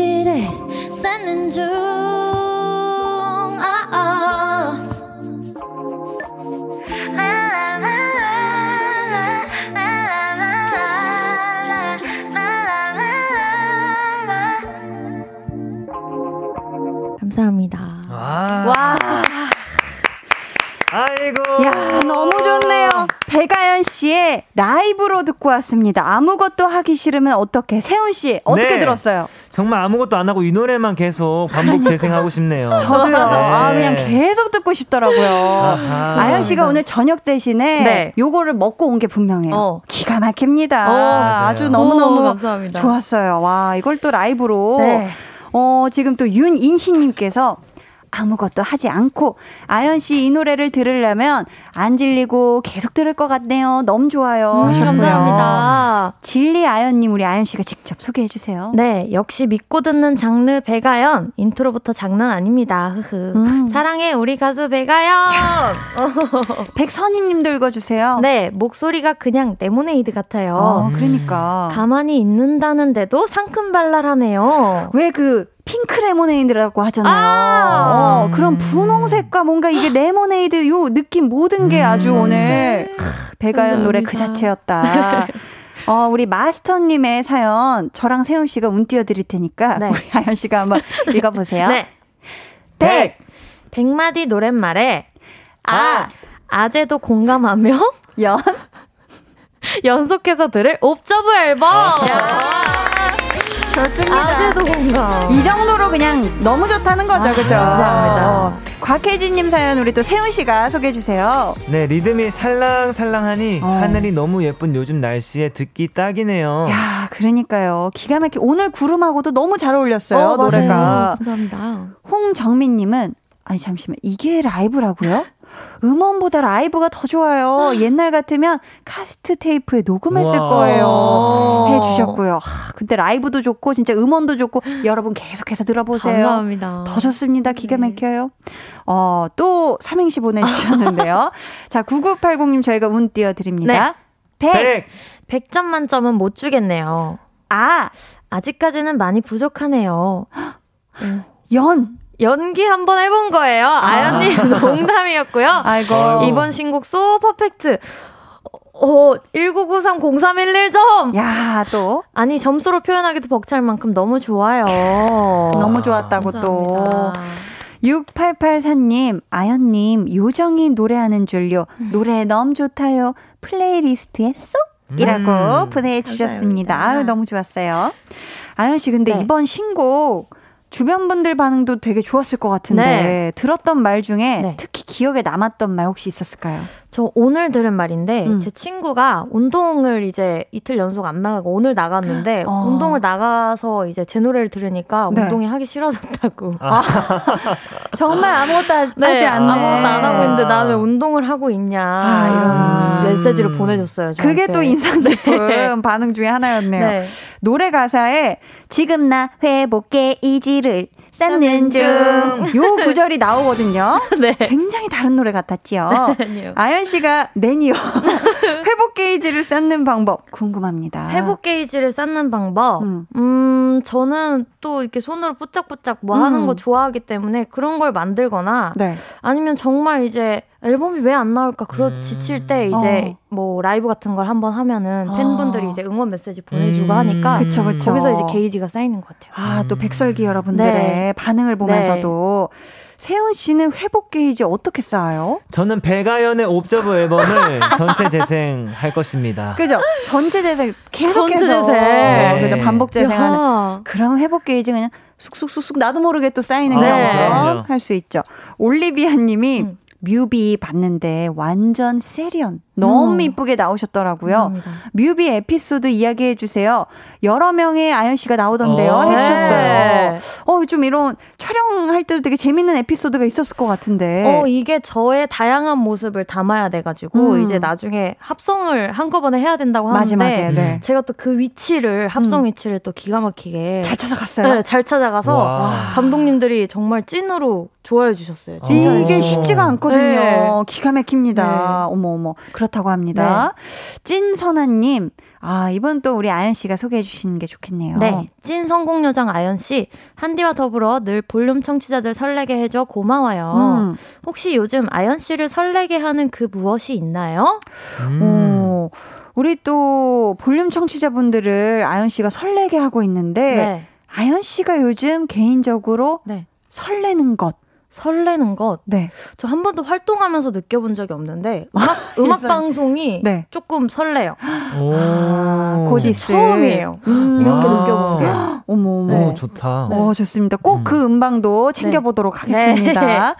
눈치를 쌓는 중. 아, 아. 감사합니다. 아. 와. 아이고. 야, 너무 좋네요. 백아연 씨의 라이브로 듣고 왔습니다. 아무것도 하기 싫으면 어떻게? 세훈 씨 어떻게 네. 들었어요? 정말 아무것도 안 하고 이 노래만 계속 반복 재생하고 싶네요. 저도요. 네. 아 그냥 계속 듣고 싶더라고요. 아하. 아연 씨가 오늘 저녁 대신에 네. 요거를 먹고 온 게 분명해요. 어. 기가 막힙니다. 어, 아주 너무 너무 감사합니다. 좋았어요. 와 이걸 또 라이브로. 네. 어 지금 또 윤인희님께서. 아무것도 하지 않고 아연 씨 이 노래를 들으려면 안 질리고 계속 들을 것 같네요. 너무 좋아요. 음, 감사합니다. 진리 아연님 우리 아연 씨가 직접 소개해 주세요. 네, 역시 믿고 듣는 장르 백아연 인트로부터 장난 아닙니다. 흐흐. 음. 사랑해 우리 가수 백아연. 백선희님도 읽어주세요. 네, 목소리가 그냥 레모네이드 같아요. 어, 그러니까 음. 가만히 있는다는데도 상큼발랄하네요. 왜 그 핑크 레모네이드라고 하잖아요. 아~ 어, 그런 분홍색과 뭔가 이게 레모네이드 요 느낌 모든 게 아주 음~ 오늘 하, 백아연 노래 그 자체였다. 어, 우리 마스터님의 사연 저랑 세훈 씨가 운 띄워드릴 테니까 네. 우리 아연 씨가 한번 읽어보세요. 네. 백! 백마디 노랫말에 아! 아재도 공감하며 연! 연속해서 들을 옵저브 앨범! 좋습니다. 아재도 공감. 이 정도로 그냥 너무 좋다는 거죠. 아, 그렇죠? 감사합니다. 어. 곽혜진님 사연 우리 또 세훈 씨가 소개해 주세요. 네, 리듬이 살랑살랑하니 어. 하늘이 너무 예쁜 요즘 날씨에 듣기 딱이네요. 야, 그러니까요. 기가 막히게 오늘 구름하고도 너무 잘 어울렸어요. 어, 노래가. 맞아요. 감사합니다. 홍정민님은 아니 잠시만 이게 라이브라고요? 음원보다 라이브가 더 좋아요. 옛날 같으면 카세트 테이프에 녹음했을 거예요. 해주셨고요. 하, 근데 라이브도 좋고 진짜 음원도 좋고 여러분 계속해서 들어보세요. 감사합니다. 더 좋습니다. 기가 막혀요. 네. 어, 또 삼행시 보내주셨는데요. 자, 구구팔공님 저희가 운 띄워드립니다. 네. 백! 백 점 만점은 못 주겠네요. 아! 아직까지는 많이 부족하네요. 음. 연! 연기 한번 해본 거예요. 아연님 아. 농담이었고요. 아이고. 이번 신곡 소 퍼펙트. 어, 일구구삼 공삼일일 점. 야, 또. 아니, 점수로 표현하기도 벅찰 만큼 너무 좋아요. 너무 좋았다고 아, 또. 육팔팔사님, 아연님, 요정이 노래하는 줄요. 노래 너무 좋다요. 플레이리스트에 쏙! 이라고 음. 보내주셨습니다. 감사합니다. 아유, 너무 좋았어요. 아연씨, 근데 네. 이번 신곡. 주변 분들 반응도 되게 좋았을 것 같은데 네. 들었던 말 중에 네. 특히 기억에 남았던 말 혹시 있었을까요? 저 오늘 들은 말인데 음. 제 친구가 운동을 이제 이틀 연속 안 나가고 오늘 나갔는데 어. 운동을 나가서 이제 제 노래를 들으니까 네. 운동이 하기 싫어졌다고. 아. 정말 아무것도 하지 네, 않네. 아무것도 안 하고 있는데 나 왜 운동을 하고 있냐 아. 이런 메시지를 보내줬어요. 저한테. 그게 또 인상 깊은 네. 반응 중에 하나였네요. 네. 노래 가사에 지금 나 회복의 의지를 쌓는 중. 요 구절이 나오거든요. 네. 굉장히 다른 노래 같았지요. 네, 아연 씨가 내니요. 회복 게이지를 쌓는 방법 궁금합니다. 회복 게이지를 쌓는 방법. 음, 음 저는 또 이렇게 손으로 뿌짝뿌짝 뭐 음. 하는 거 좋아하기 때문에 그런 걸 만들거나 네. 아니면 정말 이제 앨범이 왜 안 나올까 그러 음. 지칠 때 이제 어. 뭐 라이브 같은 걸 한번 하면은 어. 팬분들이 이제 응원 메시지 보내주고 음. 하니까 그쵸, 그쵸. 거기서 이제 게이지가 쌓이는 것 같아요. 아, 또 백설기 여러분들의 네. 반응을 보면서도 네. 세훈 씨는 회복 게이지 어떻게 쌓아요? 저는 백아연의 옵저브 앨범을 전체 재생할 것입니다. 그죠? 전체 재생 계속해서 전체 재생. 네. 그죠? 반복 재생하는 그럼 회복 게이지 그냥 쑥쑥쑥쑥 나도 모르게 또 쌓이는 경우도 할 수 있죠. 올리비아님이 음. 뮤비 봤는데 완전 세련 너무 이쁘게 음. 나오셨더라고요. 감사합니다. 뮤비 에피소드 이야기해 주세요. 여러 명의 아연 씨가 나오던데요. 해주셨어요. 네. 어, 좀 이런 촬영할 때도 되게 재밌는 에피소드가 있었을 것 같은데. 어, 이게 저의 다양한 모습을 담아야 돼가지고 음. 이제 나중에 합성을 한꺼번에 해야 된다고 하는데 마지막에, 네. 제가 또 그 위치를 합성 음. 위치를 또 기가 막히게 잘 찾아갔어요. 네, 잘 찾아가서 와. 감독님들이 정말 찐으로 좋아해 주셨어요. 진짜. 이게 쉽지가 않거든요. 네. 기가 막힙니다. 네. 어머 어머. 그렇 그렇다고 합니다. 네. 찐선아님, 아, 이번 또 우리 아연 씨가 소개해 주시는 게 좋겠네요. 네. 찐 성공 요정 아연 씨, 한디와 더불어 늘 볼륨 청취자들 설레게 해줘 고마워요. 음. 혹시 요즘 아연 씨를 설레게 하는 그 무엇이 있나요? 음. 오, 우리 또 볼륨 청취자분들을 아연 씨가 설레게 하고 있는데 네. 아연 씨가 요즘 개인적으로 네. 설레는 것. 설레는 것. 네. 저 한 번도 활동하면서 느껴본 적이 없는데 음악, 음악 방송이 네. 조금 설레요. 오. 아, 곧 있을. 처음이에요. 음. 이렇게 느껴본 게. 어머, 어머. 오, 좋다. 네. 오, 좋습니다. 꼭 그 음. 음방도 챙겨보도록 네. 하겠습니다. 네.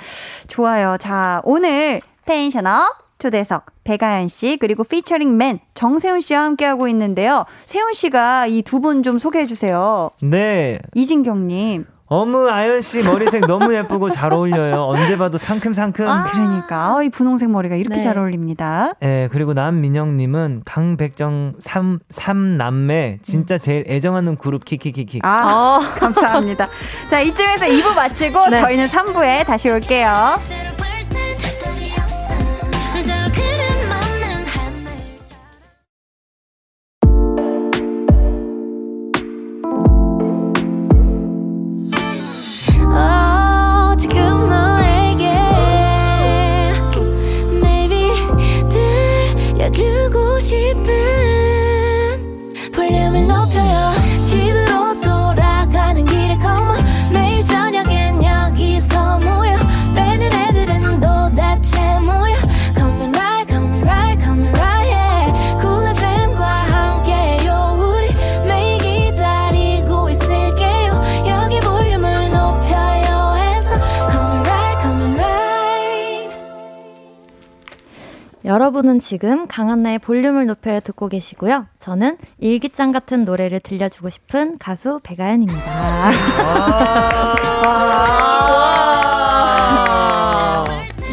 좋아요. 자, 오늘 텐션업. 초대석 백아연 씨 그리고 피처링맨 정세훈 씨와 함께하고 있는데요. 세훈 씨가 이 두 분 좀 소개해 주세요. 네. 이진경 님. 어머 아연 씨 머리색 너무 예쁘고 잘 어울려요. 언제 봐도 상큼상큼. 아, 그러니까 어, 이 분홍색 머리가 이렇게 네. 잘 어울립니다. 네, 그리고 남민영 님은 강백정 삼, 삼남매 진짜 제일 애정하는 그룹 키키키키. 아, 어, 감사합니다. 자, 이쯤에서 이 부 마치고 네. 저희는 삼 부에 다시 올게요. 여러분은 지금 강한나의 볼륨을 높여 듣고 계시고요. 저는 일기장 같은 노래를 들려주고 싶은 가수 백아연입니다.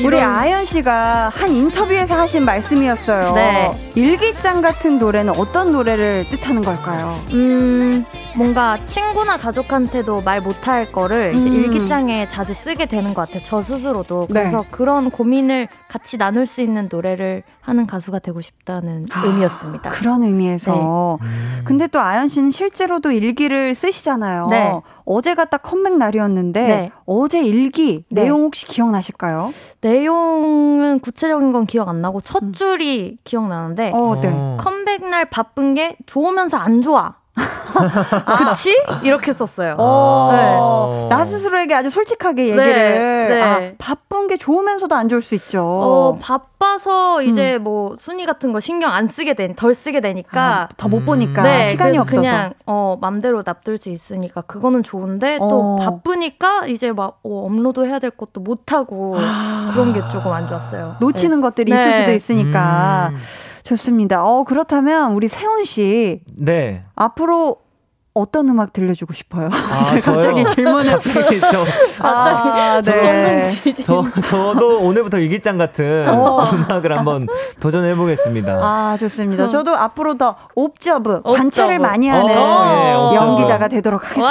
우리 아연 씨가 한 인터뷰에서 하신 말씀이었어요. 네. 일기장 같은 노래는 어떤 노래를 뜻하는 걸까요? 음, 뭔가 친구나 가족한테도 말 못할 거를 음. 이제 일기장에 자주 쓰게 되는 것 같아요. 저 스스로도. 그래서 네. 그런 고민을 같이 나눌 수 있는 노래를 하는 가수가 되고 싶다는 아, 의미였습니다. 그런 의미에서. 네. 음. 근데 또 아연 씨는 실제로도 일기를 쓰시잖아요. 네. 어제가 딱 컴백 날이었는데 네. 어제 일기 네. 내용 혹시 기억나실까요? 내용은 구체적인 건 기억 안 나고 첫 줄이 음. 기억나는데 어, 네. 컴백 날 바쁜 게 좋으면서 안 좋아. 그치? 이렇게 썼어요. 네. 나 스스로에게 아주 솔직하게 얘기를 네, 네. 아, 바쁜 게 좋으면서도 안 좋을 수 있죠. 어, 바빠서 이제 음. 뭐 순위 같은 거 신경 안 쓰게 되, 덜 쓰게 되니까 아, 더 못 보니까 음. 네, 시간이 없어서 그냥 어, 맘대로 납둘 수 있으니까 그거는 좋은데 어. 또 바쁘니까 이제 막 어, 업로드 해야 될 것도 못하고 아. 그런 게 조금 안 좋았어요. 놓치는 네. 것들이 네. 있을 수도 있으니까 음. 좋습니다. 어, 그렇다면 우리 세훈 씨 네. 앞으로 어떤 음악 들려주고 싶어요? 아, 갑자기 질문을 갑자기 저 갑자기 아, 네. 저 저도 오늘부터 일기장 같은 어. 음악을 한번 도전해 보겠습니다. 아, 좋습니다. 음. 저도 앞으로 더 옵저브, 옵저브 관찰을 많이 하는 어, 예, 연기자가 되도록 하겠습니다.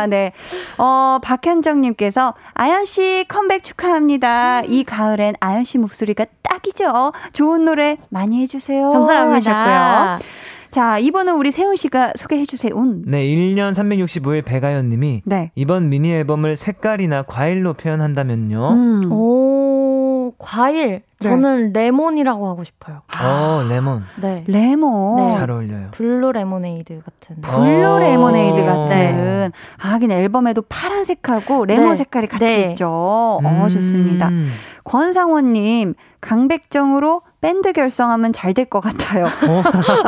와. 네. 어, 박현정 님께서 아연 씨 컴백 축하합니다. 음. 이 가을엔 아연 씨 목소리가 딱이죠. 좋은 노래 많이 해 주세요. 감사합니다. 하셨고요. 자, 이번은 우리 세훈 씨가 소개해 주세요. 네, 일 년 삼백육십오 일 백아연 님이 네. 이번 미니 앨범을 색깔이나 과일로 표현한다면요. 음. 오, 과일. 네. 저는 레몬이라고 하고 싶어요. 아, 오, 레몬. 네. 레몬. 네. 잘 어울려요. 블루 레모네이드 같은. 블루 레모네이드 같은. 아, 하긴 앨범에도 파란색하고 레몬 네. 색깔이 같이 네. 있죠. 음. 어, 좋습니다. 권상원 님, 강백정으로 밴드 결성하면 잘 될 것 같아요.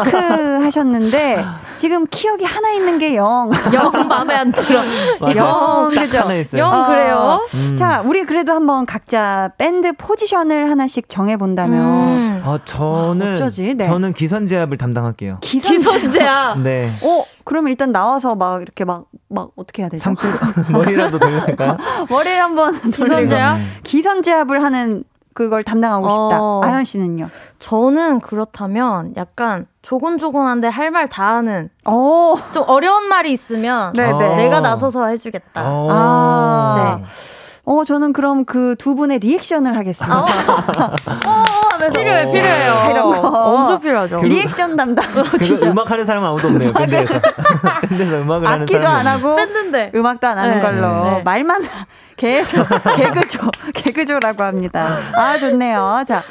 크 하셨는데 지금 키역이 하나 있는 게 영. 영 마음에 안 들어. 영 그죠? 영 그래요. 음. 자, 우리 그래도 한번 각자 밴드 포지션을 하나씩 정해본다면. 음. 아, 저는 어쩌지? 네. 저는 기선제압을 담당할게요. 기선, 기선제압. 네. 어, 그럼 일단 나와서 막 이렇게 막 막 어떻게 해야 되죠? 상체 머리라도 돌릴까요? 머리를 한번 기선제압. 네. 기선제압을 하는. 그걸 담당하고 싶다. 어... 아연 씨는요? 저는 그렇다면 약간 조곤조곤한데 할 말 다 하는 오. 좀 어려운 말이 있으면 네네. 내가 나서서 해주겠다. 아. 네. 어, 저는 그럼 그 두 분의 리액션을 하겠습니다. 어, 하면서 필요해 어. 필요해요. 이런 거 엄청 필요하죠. 리액션 담당. 음악 하는 사람 아무도 없네요. 밴드에서 밴드에서 음악을 하는 사람. 악기도 안 하고 뺐는데. 음악도 안 하는 네. 걸로 네. 말만 계속 개그조 개그조라고 합니다. 아 좋네요. 자.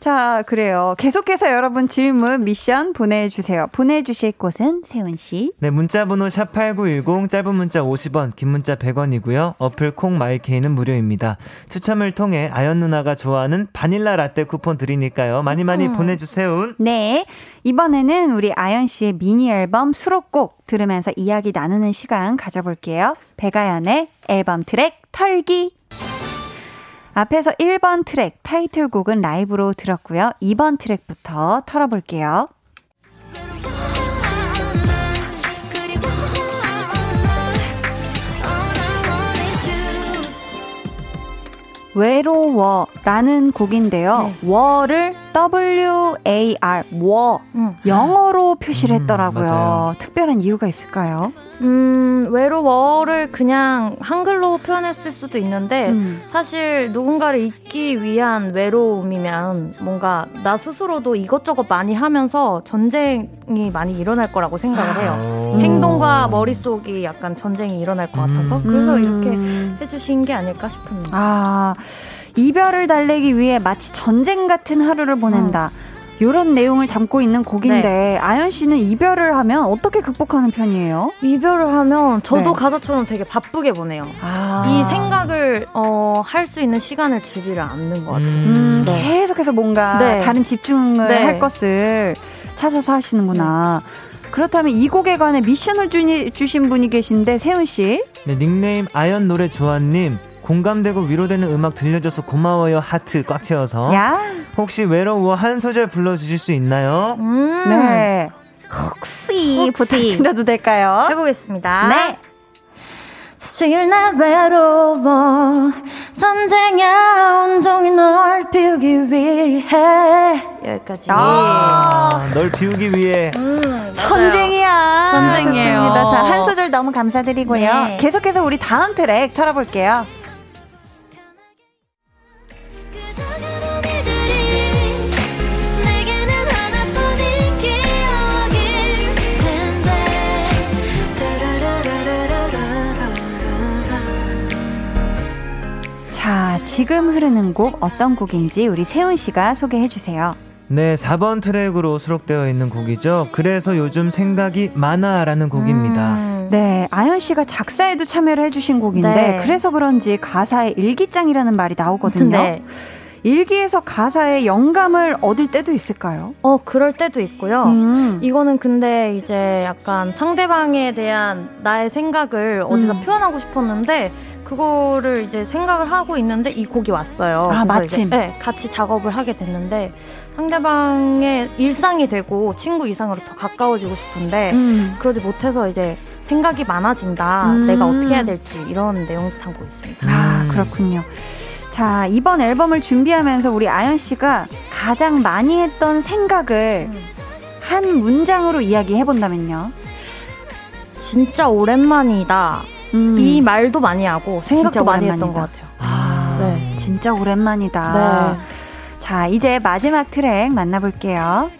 자, 그래요. 계속해서 여러분 질문, 미션 보내주세요. 보내주실 곳은 세훈씨. 네, 문자번호 샵팔구일공, 짧은 문자 오십 원, 긴 문자 백 원이고요. 어플 콩 마이케이는 무료입니다. 추첨을 통해 아연 누나가 좋아하는 바닐라 라떼 쿠폰 드리니까요. 많이 많이 음. 보내주세요. 네, 이번에는 우리 아연씨의 미니 앨범 수록곡 들으면서 이야기 나누는 시간 가져볼게요. 백아연의 앨범 트랙 털기. 앞에서 일 번 트랙 타이틀곡은 라이브로 들었고요. 이 번 트랙부터 털어볼게요. 외로워라는 곡인데요. 네. 워를 더블유 에이 알 워 응. 영어로 표시를 했더라고요. 음, 특별한 이유가 있을까요? 음, 외로워를 그냥 한글로 표현했을 수도 있는데 음. 사실 누군가를 잊기 위한 외로움이면 뭔가 나 스스로도 이것저것 많이 하면서 전쟁이 많이 일어날 거라고 생각을 해요. 행동과 머릿속이 약간 전쟁이 일어날 것 같아서 그래서 이렇게 해주신 게 아닐까 싶습니다. 아, 이별을 달래기 위해 마치 전쟁 같은 하루를 보낸다. 음. 이런 내용을 담고 있는 곡인데 네. 아연 씨는 이별을 하면 어떻게 극복하는 편이에요? 이별을 하면 저도 네. 가사처럼 되게 바쁘게 보내요. 아. 이 생각을 어, 할 수 있는 시간을 주지를 않는 것 같아요. 음, 네. 계속해서 뭔가 네. 다른 집중을 네. 할 것을 찾아서 하시는구나. 네. 그렇다면 이 곡에 관해 미션을 주니, 주신 분이 계신데 세훈 씨. 네, 닉네임 아연 노래 조아님. 공감되고 위로되는 음악 들려줘서 고마워요. 하트 꽉 채워서. 야. 혹시 외로워 한 소절 불러주실 수 있나요? 음. 네. 혹시, 혹시 부탁드려도 될까요? 해보겠습니다. 네. 사실 나 외로워 전쟁야 온종일 널 비우기 위해 여기까지. 아, 널 비우기 위해 음, 전쟁이야. 전쟁이에요. 좋습니다. 자, 한 소절 너무 감사드리고요. 네. 계속해서 우리 다음 트랙 털어볼게요. 자, 지금 흐르는 곡 어떤 곡인지 우리 세훈 씨가 소개해 주세요. 네, 사 번 트랙으로 수록되어 있는 곡이죠. 그래서 요즘 생각이 많아라는 곡입니다. 음. 네, 아연 씨가 작사에도 참여를 해주신 곡인데 네. 그래서 그런지 가사에 일기장이라는 말이 나오거든요. 네. 일기에서 가사에 영감을 얻을 때도 있을까요? 어, 그럴 때도 있고요. 음. 이거는 근데 이제 약간 상대방에 대한 나의 생각을 어디서 음. 표현하고 싶었는데 그거를 이제 생각을 하고 있는데 이 곡이 왔어요. 아, 마침. 이제, 네, 같이 작업을 하게 됐는데 상대방의 일상이 되고 친구 이상으로 더 가까워지고 싶은데 음. 그러지 못해서 이제 생각이 많아진다. 음. 내가 어떻게 해야 될지 이런 내용도 담고 있습니다. 아, 그렇군요. 자, 이번 앨범을 준비하면서 우리 아연 씨가 가장 많이 했던 생각을 음. 한 문장으로 이야기해본다면요. 진짜 오랜만이다. 음. 이 말도 많이 하고 생각도 많이 했던 것 같아요. 아, 네. 진짜 오랜만이다. 네. 자, 이제 마지막 트랙 만나볼게요.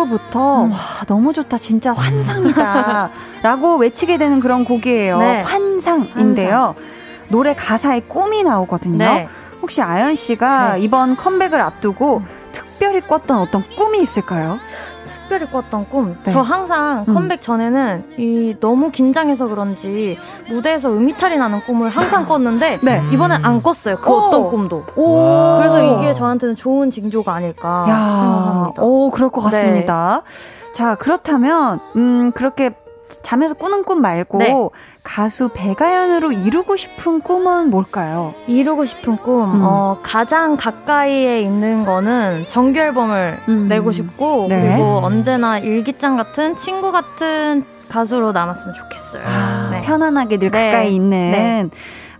도입부부터 음. 와, 너무 좋다, 진짜 환상이다 라고 외치게 되는 그런 곡이에요. 네. 환상인데요. 환상. 노래 가사에 꿈이 나오거든요. 네. 혹시 아연 씨가 네. 이번 컴백을 앞두고 음. 특별히 꿨던 어떤 꿈이 있을까요? 특별히 꿨던 꿈? 네. 저 항상 컴백 음. 전에는 이 너무 긴장해서 그런지 무대에서 음이탈이 나는 꿈을 항상 꿨는데 네. 이번엔 안 꿨어요. 그 오. 어떤 꿈도. 오. 그래서 이게 저한테는 좋은 징조가 아닐까 야. 생각합니다. 오, 그럴 것 같습니다. 네. 자, 그렇다면 음, 그렇게 잠에서 꾸는 꿈 말고 네. 가수 백아연으로 이루고 싶은 꿈은 뭘까요? 이루고 싶은 꿈? 음. 어, 가장 가까이에 있는 거는 정규앨범을 음. 내고 싶고 네. 그리고 언제나 일기장 같은 친구 같은 가수로 남았으면 좋겠어요. 아, 네. 편안하게 늘 네. 가까이 있는. 네.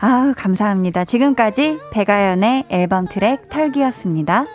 아, 감사합니다. 지금까지 백아연의 앨범 트랙 탈기였습니다.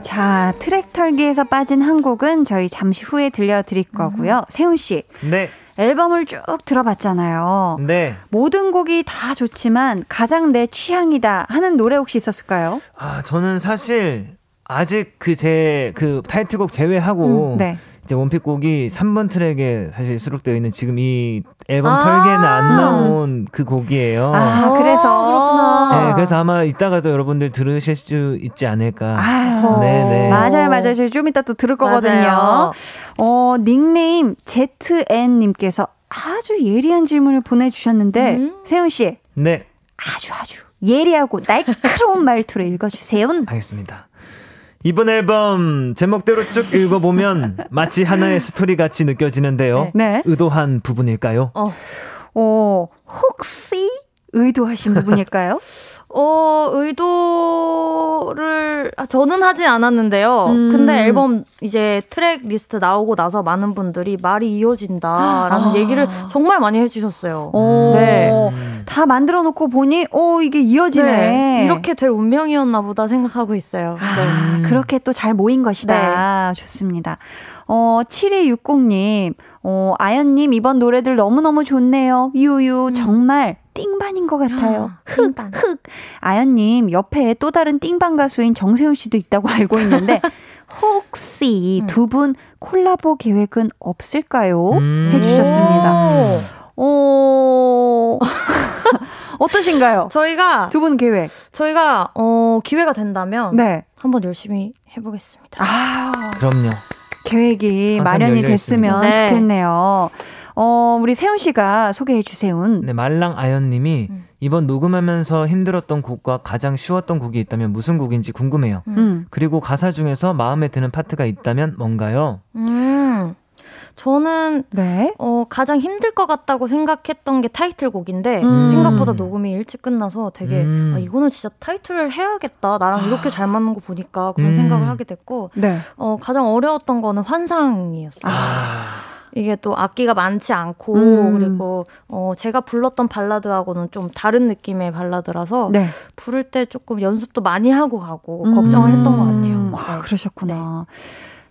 자, 트랙 털기에서 빠진 한 곡은 저희 잠시 후에 들려드릴 거고요. 음. 세훈 씨, 네. 앨범을 쭉 들어봤잖아요. 네. 모든 곡이 다 좋지만 가장 내 취향이다 하는 노래 혹시 있었을까요? 아, 저는 사실 아직 그 제 그 타이틀곡 제외하고. 음, 네. 이제 원픽 곡이 삼 번 트랙에 사실 수록되어 있는 지금 이 앨범 아~ 털개는 안 나온 그 곡이에요. 아, 그래서 그렇구나. 네, 그래서 아마 이따가도 여러분들 들으실 수 있지 않을까. 아유, 네네. 맞아요, 맞아요. 저희 좀 이따 또 들을 거거든요. 어, 닉네임 제트엔님께서 아주 예리한 질문을 보내주셨는데 음? 세훈 씨, 네, 아주 아주 예리하고 날카로운 말투로 읽어주세요. 알겠습니다. 이번 앨범 제목대로 쭉 읽어보면 마치 하나의 스토리같이 느껴지는데요. 네. 의도한 부분일까요? 어, 어 혹시 의도하신 부분일까요? 어, 의도를 아, 저는 하진 않았는데요. 음. 근데 앨범 이제 트랙 리스트 나오고 나서 많은 분들이 말이 이어진다라는 아. 얘기를 정말 많이 해주셨어요. 음. 네. 음. 다 만들어 놓고 보니 어, 이게 이어지네. 네. 이렇게 될 운명이었나 보다 생각하고 있어요. 아, 네. 그렇게 또 잘 모인 것이다. 네. 좋습니다. 어, 칠이육공님, 어, 아연님 이번 노래들 너무너무 좋네요. 유유 음. 정말 띵반인 것 같아요. 흑, 흑. 아연님 옆에 또 다른 띵반 가수인 정세훈 씨도 있다고 알고 있는데 혹시 음. 두 분 콜라보 계획은 없을까요? 음. 해주셨습니다. 오. 어떠신가요? 저희가 두 분 계획. 저희가 어, 기회가 된다면 네. 한번 열심히 해보겠습니다. 아, 그럼요. 계획이 마련이 됐으면 네. 좋겠네요. 어, 우리 세훈 씨가 소개해 주세요. 네, 말랑 아연님이 음. 이번 녹음하면서 힘들었던 곡과 가장 쉬웠던 곡이 있다면 무슨 곡인지 궁금해요. 음. 그리고 가사 중에서 마음에 드는 파트가 있다면 뭔가요? 음, 저는 네? 어, 가장 힘들 것 같다고 생각했던 게 타이틀곡인데 음. 생각보다 녹음이 일찍 끝나서 되게 음. 아, 이거는 진짜 타이틀을 해야겠다. 나랑 이렇게 잘 맞는 거 보니까 그런 음. 생각을 하게 됐고 네. 어, 가장 어려웠던 거는 환상이었어요. 아. 이게 또 악기가 많지 않고 음. 그리고 어, 제가 불렀던 발라드하고는 좀 다른 느낌의 발라드라서 네. 부를 때 조금 연습도 많이 하고 가고 음. 걱정을 했던 것 같아요. 아, 네. 그러셨구나. 네.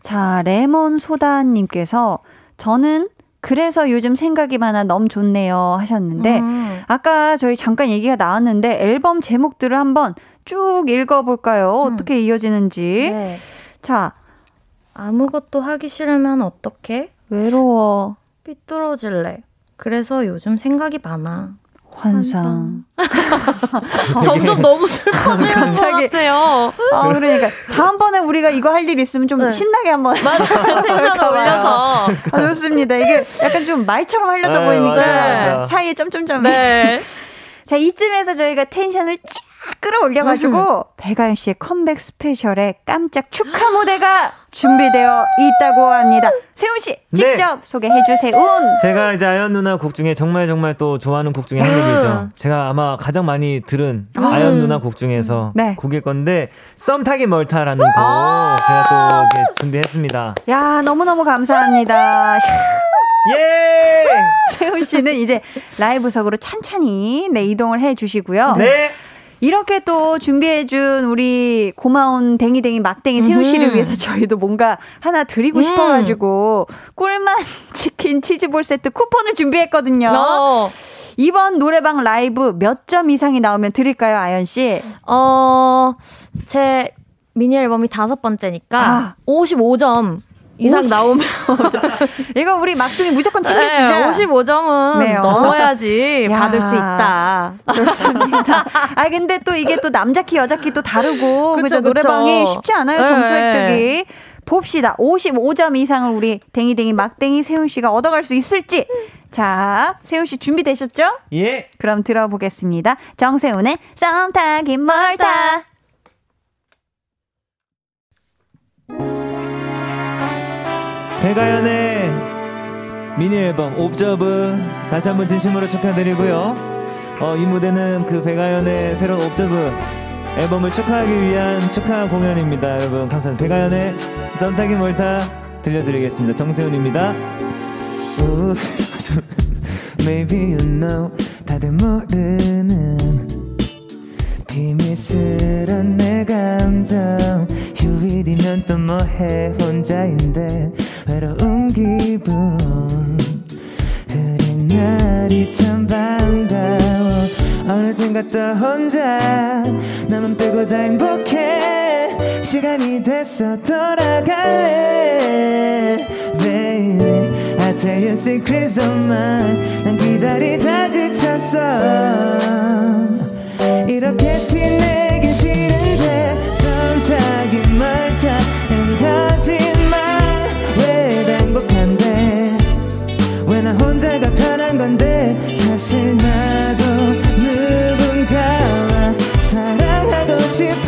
자, 레몬소다님께서 저는 그래서 요즘 생각이 많아 너무 좋네요 하셨는데 음. 아까 저희 잠깐 얘기가 나왔는데 앨범 제목들을 한번 쭉 읽어볼까요? 음. 어떻게 이어지는지. 네. 자, 아무것도 하기 싫으면 어떡해? 외로워. 삐뚤어질래. 그래서 요즘 생각이 많아. 환상. 환상. 점점 너무 슬퍼지는 갑자기. 것 같아요. 아, 그러니까. 다음번에 우리가 이거 할 일 있으면 좀 네. 신나게 한번. 맞아요. 텐션을 올려서. 아, 좋습니다. 이게 약간 좀 말처럼 하려다 보이니까 네. 사이에 점점점. 네. 자, 이쯤에서 저희가 텐션을 쫙 끌어올려가지고 백아연 씨의 컴백 스페셜에 깜짝 축하 무대가 준비되어 있다고 합니다. 세훈 씨 직접 네. 소개해 주세요. 제가 이제 아연 누나 곡 중에 정말 정말 또 좋아하는 곡 중에 한 곡이죠. 제가 아마 가장 많이 들은 음. 아연 누나 곡 중에서 네. 곡일 건데 썸타기 멀타라는 곡 제가 또 이렇게 준비했습니다. 야, 너무너무 감사합니다. 예! 세훈 씨는 이제 라이브석으로 찬찬히 네, 이동을 해 주시고요. 네. 이렇게 또 준비해준 우리 고마운 댕이댕이 막댕이 세훈 씨를 위해서 저희도 뭔가 하나 드리고 음. 싶어가지고 꿀맛 치킨 치즈볼 세트 쿠폰을 준비했거든요. 어. 이번 노래방 라이브 몇 점 이상이 나오면 드릴까요, 아연 씨? 어, 제 미니 앨범이 다섯 번째니까 아. 오십오 점. 이상 나오면 이거 우리 막둥이 무조건 챙겨주자. 네, 오십오 점은 네, 어. 넘어야지 야, 받을 수 있다. 좋습니다. 아, 근데 또 이게 또 남자 키 여자 키 또 다르고 그쵸, 그쵸. 노래방이 쉽지 않아요. 네, 점수 획득이. 봅시다. 오십오 점 이상을 우리 댕이댕이 막댕이 세훈 씨가 얻어갈 수 있을지 자, 세훈 씨 준비되셨죠? 예. 그럼 들어보겠습니다. 정세훈의 썸타긴 멀다. 백아연의 미니앨범 옵저브 다시 한번 진심으로 축하드리고요. 어, 이 무대는 그 백아연의 새로운 옵저브 앨범을 축하하기 위한 축하 공연입니다. 여러분 감사합니다. 백아연의 썸타긴 멀다 들려드리겠습니다. 정세훈입니다. Maybe you know 다들 모르는 비밀스런 내 감정 휴일이면 또 뭐해 혼자인데 외로운 기분 흐린 날이 참 반가워 어느샌가 또 혼자 나만 빼고 다 행복해 시간이 됐어 돌아갈래 baby I tell you secrets of mine 난 기다리다 지쳤어 이렇게 티내긴 싫은데 썸타긴 멀다 거짓말 왜 다 행복한데 왜 나 혼자가 편한 건데 사실 나도 누군가와 사랑하고 싶어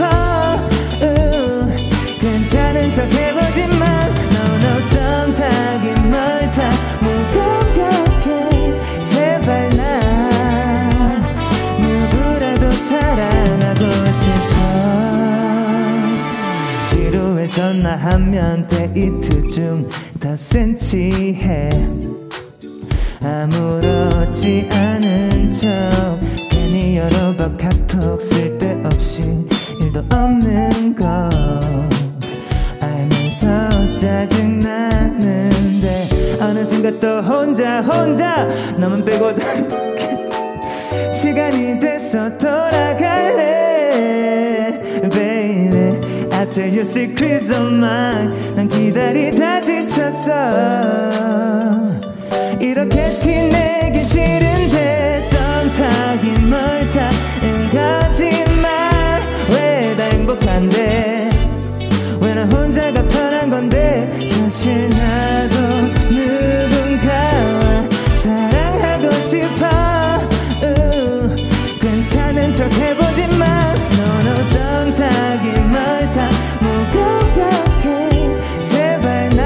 ooh, 괜찮은 척 해보지만 no no 썸타긴 멀다 무감각해 제발 나 사랑하고 싶어 지루해졌나 하면 데이트 중 더 센치해 아무렇지 않은 척 괜히 열어봐 카톡 쓸데없이 일도 없는 거 알면서 짜증나는데 어느샌가 또 혼자 혼자 너만 빼고 다 시간이 됐어 돌아갈래 baby I tell you secrets of mine 난 기다리다 지쳤어 이렇게 티내긴 싫은데 썸 타긴 멀다 거짓말 왜 다 행복한데 왜 나 혼자가 편한 건데 사실 나도 누군가와 사랑하고 싶어 괜찮은 척 해보지만 너는 썸 타긴 멀다 무감각해 제발 나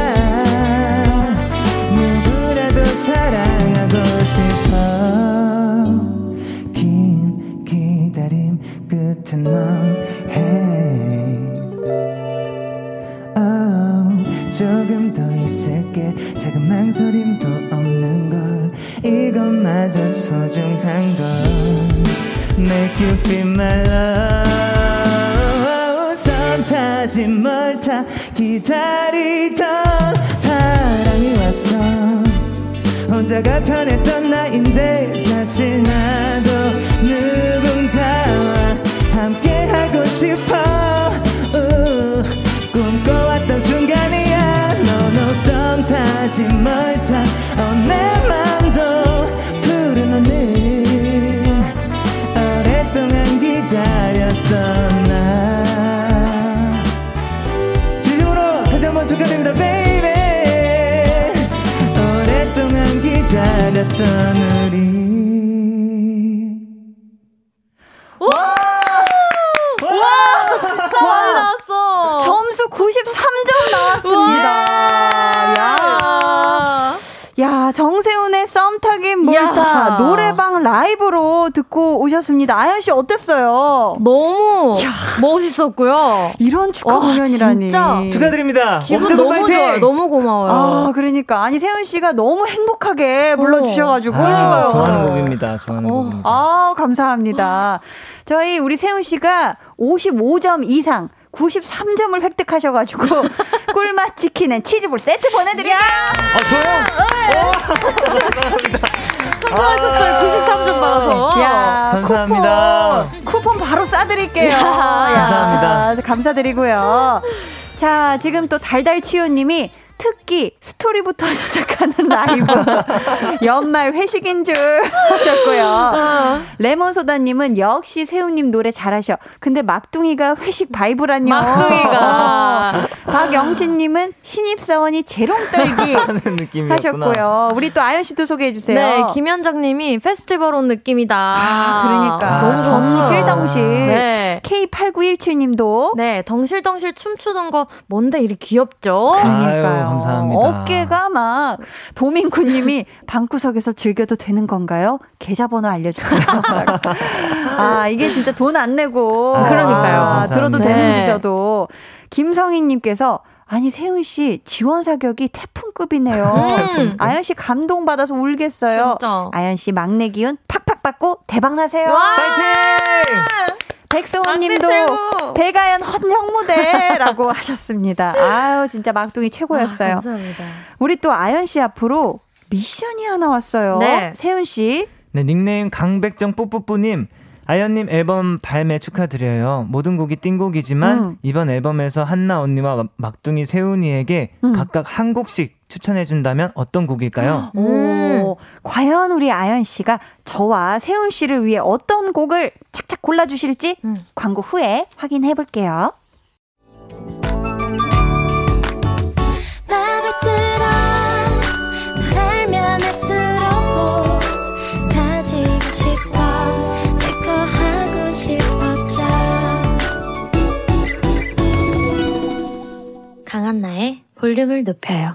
누구라도 사랑하고 싶어 긴 기다림 끝에 넌 hey oh 조금 더 있을게 작은 망설임도 없는 걸 이것마저 소중한 걸 Make you feel my love 썸 타진 멀다 기다리던 사랑이 왔어 혼자가 편했던 나인데 사실 나도 누군가와 함께하고 싶어 Ooh, 꿈꿔왔던 순간이야 No no 썸 타진 멀다 어, 내 맘도 푸른 오늘 기다렸던 나 진심으로 다시 한번 축하드립니다 baby 오랫동안 기다렸던 우리 와와 나왔어 점수 구십삼 점 나왔습니다 야, 야 정세훈의 썸 타긴 멀다 노래방 라이브로 듣고 오셨습니다. 아연 씨 어땠어요? 너무 이야. 멋있었고요. 이런 축하 와, 공연이라니. 진짜. 축하드립니다. 기분 너무 파이팅! 좋아요. 너무 고마워요. 아 그러니까 아니 세훈 씨가 너무 행복하게 오. 불러주셔가지고. 아, 좋아하는 곡입니다. 좋아하는 곡입니다. 아 감사합니다. 저희 우리 세훈 씨가 오십오 점 이상. 구십삼 점을 획득하셔가지고 꿀맛 치킨 앤 치즈볼 세트 보내드릴게요. 아 저요? 감사합니다. 구십삼 점 받아서. 야, 감사합니다. 쿠폰, 쿠폰 바로 싸드릴게요. 야, 감사합니다. 감사드리고요. 자 지금 또 달달치유님이 특기 스토리부터 시작하는 라이브 연말 회식인 줄 하셨고요. 레몬소다님은 역시 세훈님 노래 잘하셔. 근데 막둥이가 회식 바이브라뇨. 막둥이가. 박영신님은 신입사원이 재롱떨기 하셨고요. 우리 또 아연씨도 소개해주세요. 네, 김현정님이 페스티벌 온 느낌이다. 아, 그러니까. 너무 덩실덩실. 덩실. 네. 케이 팔구일칠님도 네, 덩실덩실 춤추던 거 뭔데 이리 귀엽죠? 그러니까요. 아유, 감사합니다. 어깨가 막. 도민구님이 방구석에서 즐겨도 되는 건가요? 계좌번호 알려주세요. 아, 이게 진짜 돈 안 내고. 아, 그러니까요. 아, 들어도 되는지 저도. 김성희님께서 아니 세훈 씨 지원 사격이 태풍급이네요. 음. 아연 씨 감동 받아서 울겠어요. 진짜. 아연 씨 막내 기운 팍팍 받고 대박 나세요. 파이팅! 백성원님도 백아연 헌정무대라고 하셨습니다. 아유 진짜 막둥이 최고였어요. 아, 감사합니다. 우리 또 아연 씨 앞으로 미션이 하나 왔어요. 네. 세훈 씨. 네, 닉네임 강백정 뿌뿌뿌님. 아연님 앨범 발매 축하드려요. 모든 곡이 띵곡이지만 음. 이번 앨범에서 한나 언니와 막둥이 세훈이에게 음. 각각 한 곡씩 추천해준다면 어떤 곡일까요? 오, 음. 과연 우리 아연 씨가 저와 세훈 씨를 위해 어떤 곡을 착착 골라주실지 음. 광고 후에 확인해볼게요. 강한나의 볼륨을 높여요.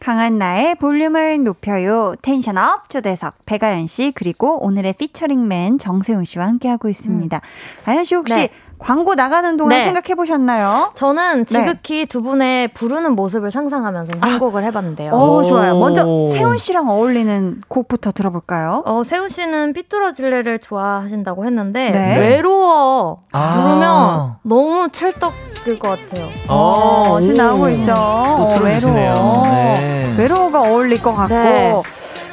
강한나의 볼륨을 높여요. 텐션업 초대석 백아연 씨 그리고 오늘의 피처링맨 정세훈 씨와 함께하고 있습니다. 음. 아연 씨 혹시 네. 광고 나가는 동안 네. 생각해보셨나요? 저는 지극히 네. 두 분의 부르는 모습을 상상하면서 선곡을 아. 해봤는데요. 오, 오. 좋아요. 먼저 세훈 씨랑 어울리는 곡부터 들어볼까요? 어, 세훈 씨는 삐뚤어질래를 좋아하신다고 했는데 네. 외로워 아. 부르면 너무 찰떡 될 것 같아요. 오, 오. 지금 나오고 있죠. 또 들어주시네요. 외로워. 네. 외로워가 어울릴 것 같고 네.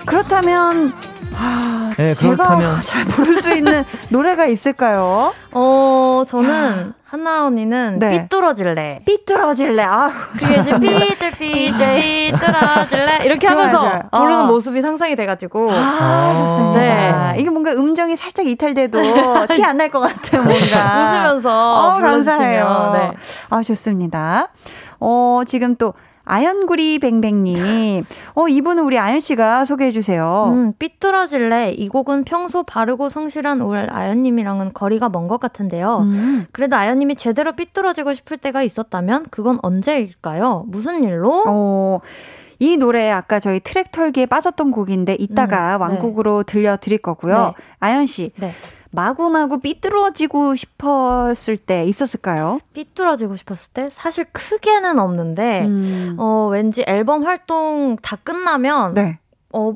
그렇다면 아, 네, 제가 그렇다면. 잘 부를 수 있는 노래가 있을까요? 어, 저는 한나 언니는 네. 삐뚤어질래. 삐뚤어질래. 아우. 그게 삐뚤삐뚤 삐뚤어질래. 이렇게 좋아요, 하면서 좋아요. 부르는 어. 모습이 상상이 돼가지고. 아, 좋습니다. 네. 이게 뭔가 음정이 살짝 이탈돼도 티 안 날 것 같은 뭔가. 웃으면서. 어, 감사해요. 네. 아, 좋습니다. 어, 지금 또. 아연구리 뱅뱅님. 어, 이분은 우리 아연씨가 소개해주세요. 음, 삐뚤어질래. 이 곡은 평소 바르고 성실한 올 아연님이랑은 거리가 먼 것 같은데요. 음. 그래도 아연님이 제대로 삐뚤어지고 싶을 때가 있었다면 그건 언제일까요? 무슨 일로? 어, 이 노래 아까 저희 트랙 털기에 빠졌던 곡인데 이따가 음, 완곡으로 네. 들려드릴 거고요. 네. 아연씨. 네. 마구마구 삐뚤어지고 싶었을 때 있었을까요? 삐뚤어지고 싶었을 때? 사실 크게는 없는데 음. 어, 왠지 앨범 활동 다 끝나면 네. 어,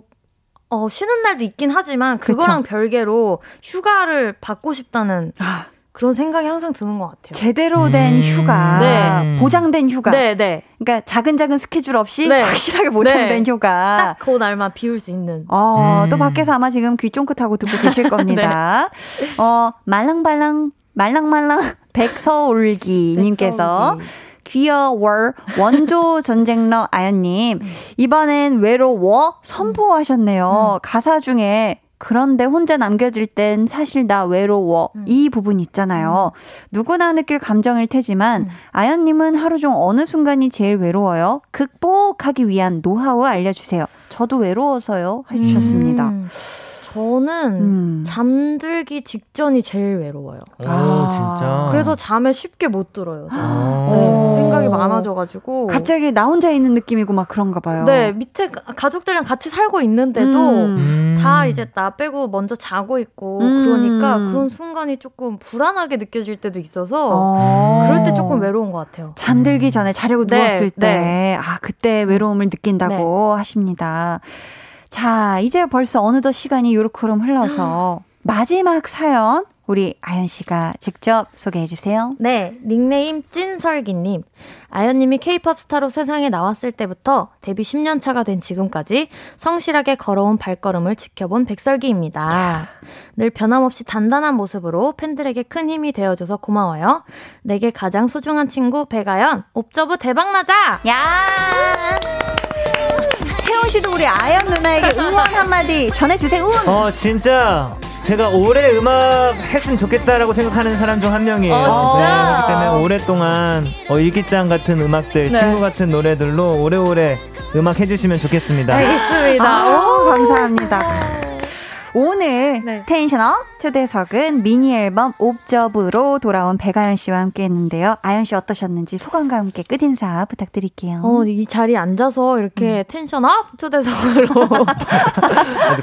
어, 쉬는 날도 있긴 하지만 그거랑 그쵸. 별개로 휴가를 받고 싶다는 아. 그런 생각이 항상 드는 것 같아요. 제대로 된 음. 휴가, 네. 보장된 휴가. 네, 네. 그러니까 작은 작은 스케줄 없이 네. 확실하게 보장된 네. 휴가. 딱 그 날만 비울 수 있는. 어, 음. 또 밖에서 아마 지금 귀 쫑긋하고 듣고 계실 겁니다. 네. 어, 말랑말랑, 말랑말랑 백서울기님께서 귀여워 원조 전쟁러 아연님 이번엔 외로워 선보하셨네요. 음. 가사 중에 그런데 혼자 남겨질 땐 사실 나 외로워 음. 이 부분 있잖아요. 음. 누구나 느낄 감정일 테지만 음. 아연님은 하루 중 어느 순간이 제일 외로워요? 극복하기 위한 노하우 알려주세요. 저도 외로워서요 해주셨습니다. 음. 저는 음. 잠들기 직전이 제일 외로워요. 오, 아, 진짜. 그래서 잠에 쉽게 못 들어요. 네, 생각이 많아져가지고. 갑자기 나 혼자 있는 느낌이고 막 그런가 봐요. 네, 밑에 가족들이랑 같이 살고 있는데도 음. 다 이제 나 빼고 먼저 자고 있고 음. 그러니까 그런 순간이 조금 불안하게 느껴질 때도 있어서 오. 그럴 때 조금 외로운 것 같아요. 잠들기 전에 자려고 네, 누웠을 때. 네. 아, 그때 외로움을 느낀다고 네. 하십니다. 자, 이제 벌써 어느덧 시간이 요렇게 흘러서 마지막 사연 우리 아연 씨가 직접 소개해 주세요. 네, 닉네임 찐설기님. 아연님이 K-팝 스타로 세상에 나왔을 때부터 데뷔 십 년 차가 된 지금까지 성실하게 걸어온 발걸음을 지켜본 백설기입니다. 늘 변함없이 단단한 모습으로 팬들에게 큰 힘이 되어줘서 고마워요. 내게 가장 소중한 친구 백아연, 옵저브 대박나자! 야! 세훈 씨도 우리 아연 누나에게 응원 한마디 전해주세요. 운! 어, 진짜! 제가 오래 음악 했으면 좋겠다라고 생각하는 사람 중 한 명이에요. 아, 네, 그렇기 때문에 오랫동안 어, 일기장 같은 음악들, 네. 친구 같은 노래들로 오래오래 음악 해주시면 좋겠습니다. 알겠습니다. 아, 오, 감사합니다. 오늘 네. 텐션업 초대석은 미니앨범 옵저브로 돌아온 백아연 씨와 함께했는데요. 아연 씨 어떠셨는지 소감과 함께 끝인사 부탁드릴게요. 어, 이 자리에 앉아서 이렇게 음. 텐션업 초대석으로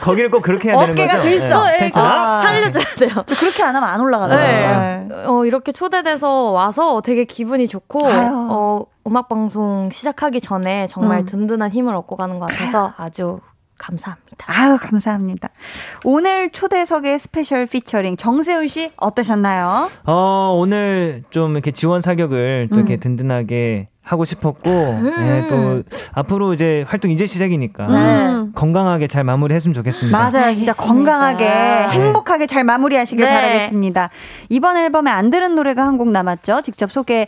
거기를 꼭 그렇게 해야 되는 거죠? 어깨가 들썩 네. 텐션업 아, 살려줘야 돼요. 저 그렇게 안 하면 안 올라가요. 네. 네. 어, 이렇게 초대돼서 와서 되게 기분이 좋고 어, 음악방송 시작하기 전에 정말 음. 든든한 힘을 얻고 가는 것 같아서 아주 감사합니다. 아유, 감사합니다. 오늘 초대석의 스페셜 피처링 정세훈 씨 어떠셨나요? 어, 오늘 좀 이렇게 지원 사격을 음. 또 이렇게 든든하게 하고 싶었고 음. 네, 또 앞으로 이제 활동 이제 시작이니까 음. 건강하게 잘 마무리했으면 좋겠습니다. 맞아요. 진짜 알겠습니다. 건강하게 네. 행복하게 잘 마무리하시길 네. 바라겠습니다. 이번 앨범에 안 들은 노래가 한 곡 남았죠. 직접 소개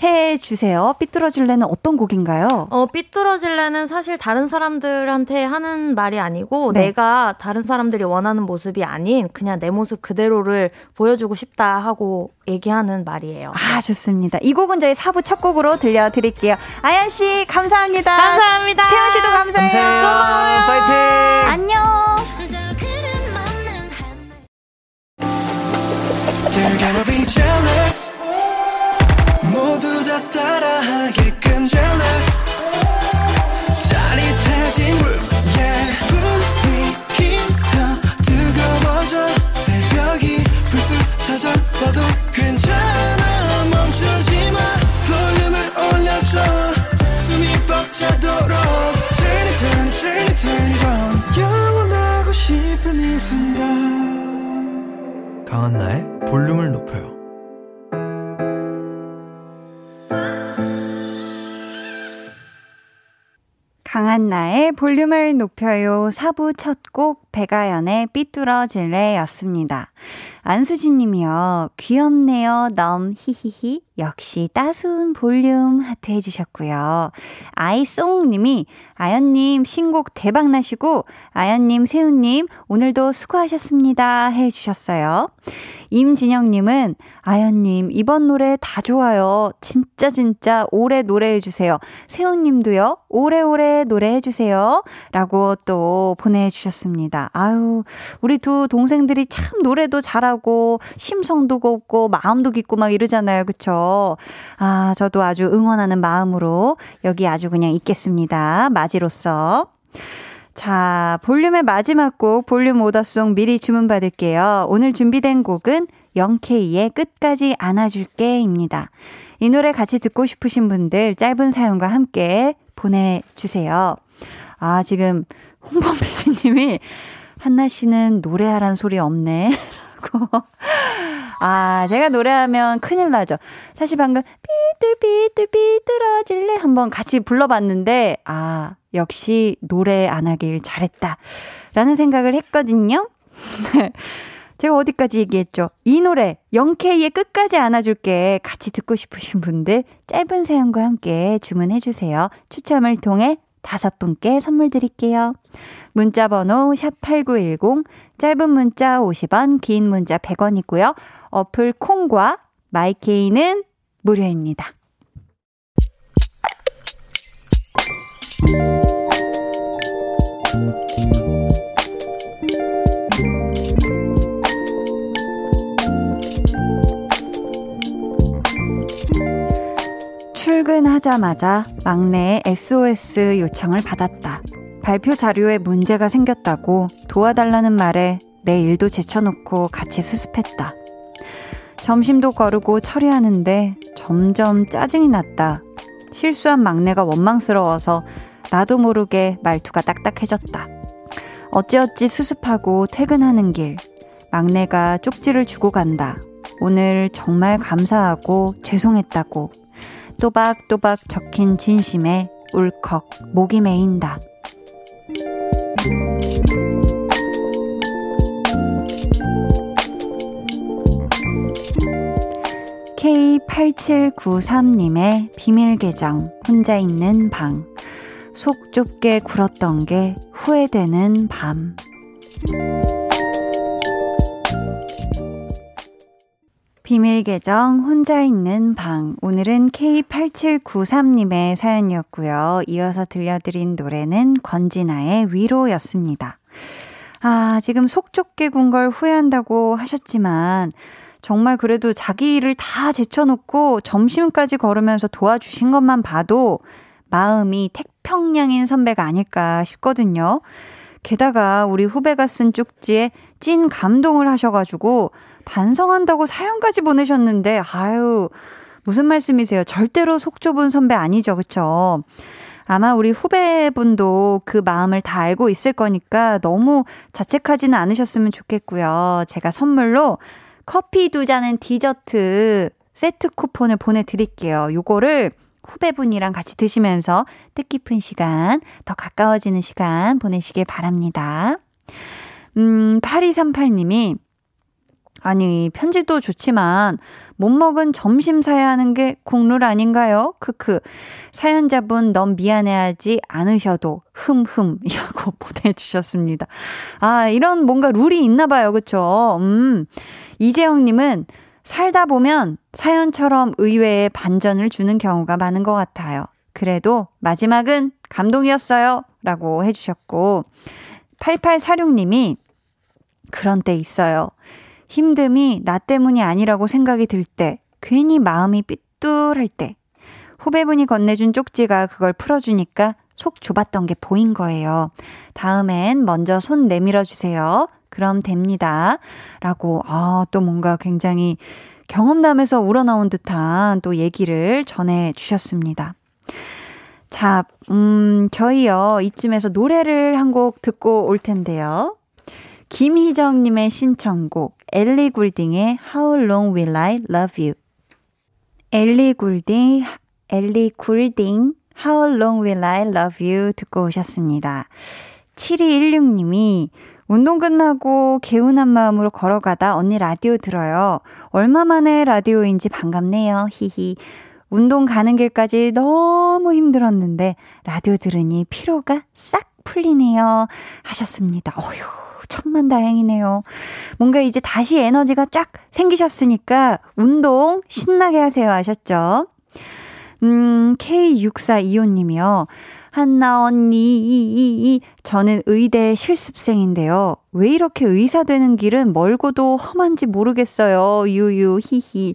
해주세요. 삐뚤어질래는 어떤 곡인가요? 어, 삐뚤어질래는 사실 다른 사람들한테 하는 말이 아니고 네. 내가 다른 사람들이 원하는 모습이 아닌 그냥 내 모습 그대로를 보여주고 싶다 하고 얘기하는 말이에요. 아, 좋습니다. 이 곡은 저희 사 부 첫 곡으로 들려드릴게요. 아연 씨 감사합니다. 감사합니다. 세훈 씨도 감사해요. 감사해요. 고마워요. 파이팅. 안녕. 모두 다 따라하게끔 jealous 짜릿해진 room yeah 분위기 더 뜨거워져 새벽이 불쑥 찾아와도 괜찮아 멈추지 마 볼륨을 올려줘 숨이 벅차도록 turn it turn it turn it turn it on 영원하고 싶은 이 순간 강한나의 볼륨을 높여요. 강한나의 볼륨을 높여요. 사 부 첫 곡 백아연의 삐뚤어질래였습니다. 안수진 님이요. 귀엽네요. 넘 히히히. 역시 따스운 볼륨 하트 해주셨고요. 아이송 님이 아연님 신곡 대박나시고 아연님 세훈님 오늘도 수고하셨습니다 해주셨어요. 임진영 님은 아연님 이번 노래 다 좋아요. 진짜 진짜 오래 노래해주세요. 세훈 님도요. 오래오래 노래해주세요. 라고 또 보내주셨습니다. 아유 우리 두 동생들이 참 노래도 잘하고 심성도 곱고 마음도 깊고 막 이러잖아요. 그쵸? 아, 저도 아주 응원하는 마음으로 여기 아주 그냥 있겠습니다. 마지로서. 자, 볼륨의 마지막 곡 볼륨 오더송 미리 주문받을게요. 오늘 준비된 곡은 영케이의 끝까지 안아줄게입니다. 이 노래 같이 듣고 싶으신 분들 짧은 사연과 함께 보내주세요. 아, 지금 홍범 피디님이 한나 씨는 노래하란 소리 없네 라고. 아, 제가 노래하면 큰일 나죠. 사실 방금 삐뚤삐뚤삐뚤어질래 한번 같이 불러봤는데 아, 역시 노래 안 하길 잘했다라는 생각을 했거든요. 제가 어디까지 얘기했죠? 이 노래 영케이의 끝까지 안아줄게 같이 듣고 싶으신 분들 짧은 사연과 함께 주문해주세요. 추첨을 통해 다섯 분께 선물 드릴게요. 문자번호 샵 팔구일공 짧은 문자 오십 원 긴 문자 백 원이고요. 어플 콩과 마이케이는 무료입니다. 출근하자마자 막내의 에스오에스 요청을 받았다. 발표 자료에 문제가 생겼다고 도와달라는 말에 내 일도 제쳐놓고 같이 수습했다. 점심도 거르고 처리하는데 점점 짜증이 났다. 실수한 막내가 원망스러워서 나도 모르게 말투가 딱딱해졌다. 어찌어찌 수습하고 퇴근하는 길 막내가 쪽지를 주고 간다. 오늘 정말 감사하고 죄송했다고. 또박또박 적힌 진심에 울컥 목이 메인다. 케이 팔칠구삼님의 비밀계정 혼자 있는 방. 속 좁게 굴었던 게 후회되는 밤. 비밀계정 혼자 있는 방, 오늘은 케이 팔칠구삼님의 사연이었고요. 이어서 들려드린 노래는 권진아의 위로였습니다. 아, 지금 속 좁게 군 걸 후회한다고 하셨지만 정말 그래도 자기 일을 다 제쳐놓고 점심까지 걸으면서 도와주신 것만 봐도 마음이 태평양인 선배가 아닐까 싶거든요. 게다가 우리 후배가 쓴 쪽지에 찐 감동을 하셔가지고 반성한다고 사연까지 보내셨는데, 아유, 무슨 말씀이세요? 절대로 속 좁은 선배 아니죠, 그쵸? 아마 우리 후배분도 그 마음을 다 알고 있을 거니까 너무 자책하지는 않으셨으면 좋겠고요. 제가 선물로 커피 두 잔은 디저트 세트 쿠폰을 보내드릴게요. 요거를 후배분이랑 같이 드시면서 뜻깊은 시간, 더 가까워지는 시간 보내시길 바랍니다. 음, 팔이삼팔님이 아니, 편지도 좋지만 못 먹은 점심 사야 하는 게 국룰 아닌가요? 크크. 사연자분 너무 미안해하지 않으셔도 흠흠이라고 보내주셨습니다. 아, 이런 뭔가 룰이 있나 봐요. 그쵸? 음. 이재영님은 살다 보면 사연처럼 의외의 반전을 주는 경우가 많은 것 같아요. 그래도 마지막은 감동이었어요. 라고 해주셨고, 팔팔사육님이 그런 때 있어요. 힘듦이 나 때문이 아니라고 생각이 들 때, 괜히 마음이 삐뚤할 때, 후배분이 건네준 쪽지가 그걸 풀어주니까 속 좁았던 게 보인 거예요. 다음엔 먼저 손 내밀어 주세요. 그럼 됩니다. 라고, 아, 또 뭔가 굉장히 경험담에서 우러나온 듯한 또 얘기를 전해주셨습니다. 자, 음, 저희요, 이쯤에서 노래를 한 곡 듣고 올 텐데요. 김희정님의 신청곡 엘리 굴딩의 How Long Will I Love You. 엘리 굴딩, 엘리 굴딩 How Long Will I Love You 듣고 오셨습니다. 칠이일육님이 운동 끝나고 개운한 마음으로 걸어가다 언니 라디오 들어요. 얼마 만에 라디오인지 반갑네요. 히히. 운동 가는 길까지 너무 힘들었는데 라디오 들으니 피로가 싹 풀리네요. 하셨습니다. 어휴. 천만 다행이네요. 뭔가 이제 다시 에너지가 쫙 생기셨으니까 운동 신나게 하세요. 아셨죠? 음, 케이 육사이오님이요. 한나 언니, 이, 이, 이. 저는 의대 실습생인데요. 왜 이렇게 의사 되는 길은 멀고도 험한지 모르겠어요. 유유, 히히.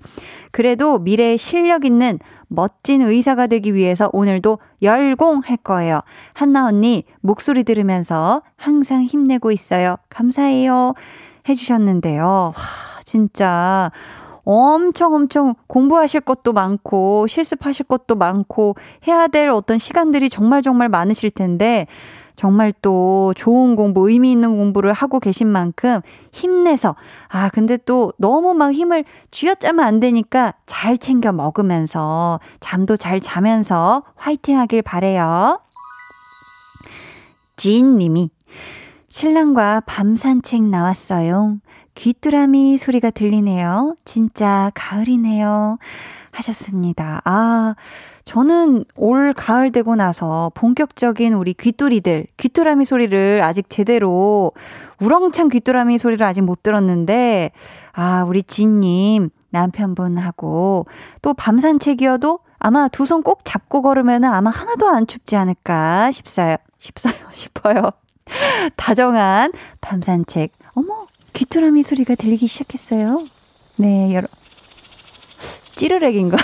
그래도 미래에 실력 있는 멋진 의사가 되기 위해서 오늘도 열공할 거예요. 한나 언니 목소리 들으면서 항상 힘내고 있어요. 감사해요. 해주셨는데요. 와, 진짜 엄청 엄청 공부하실 것도 많고 실습하실 것도 많고 해야 될 어떤 시간들이 정말 정말 많으실 텐데, 정말 또 좋은 공부, 의미 있는 공부를 하고 계신 만큼 힘내서, 아, 근데 또 너무 막 힘을 쥐어짜면 안 되니까 잘 챙겨 먹으면서 잠도 잘 자면서 화이팅 하길 바래요. 지인님이 신랑과 밤 산책 나왔어요. 귀뚜라미 소리가 들리네요. 진짜 가을이네요. 하셨습니다. 아, 저는 올 가을 되고 나서 본격적인 우리 귀뚜리들, 귀뚜라미 소리를 아직 제대로, 우렁찬 귀뚜라미 소리를 아직 못 들었는데, 아, 우리 진님 남편분하고 또 밤 산책이어도 아마 두 손 꼭 잡고 걸으면 아마 하나도 안 춥지 않을까 싶어요. 싶어요. 싶어요. 다정한 밤 산책. 어머, 귀뚜라미 소리가 들리기 시작했어요. 네, 여러분. 찌르렉인가?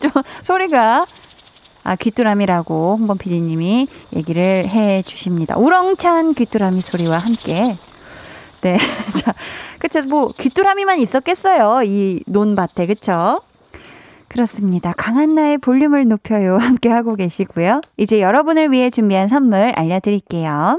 좀 소리가, 아, 귀뚜라미라고 홍범 피디님이 얘기를 해 주십니다. 우렁찬 귀뚜라미 소리와 함께. 네. 자, 그쵸. 뭐, 귀뚜라미만 있었겠어요. 이 논밭에. 그쵸? 그렇습니다. 강한나의 볼륨을 높여요. 함께 하고 계시고요. 이제 여러분을 위해 준비한 선물 알려드릴게요.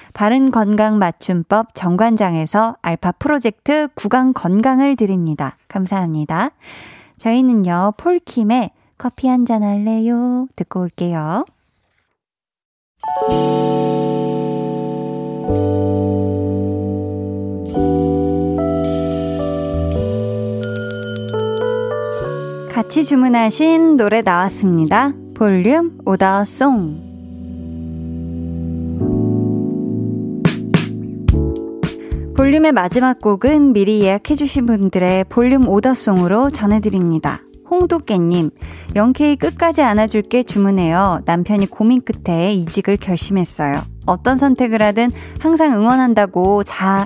바른 건강 맞춤법 정관장에서 알파 프로젝트 구강 건강을 드립니다. 감사합니다. 저희는요, 폴킴의 커피 한잔 할래요 듣고 올게요. 같이 주문하신 노래 나왔습니다. 볼륨 오더송. 볼륨의 마지막 곡은 미리 예약해주신 분들의 볼륨 오더송으로 전해드립니다. 홍두깨님, 영케이 끝까지 안아줄게 주문해요. 남편이 고민 끝에 이직을 결심했어요. 어떤 선택을 하든 항상 응원한다고 다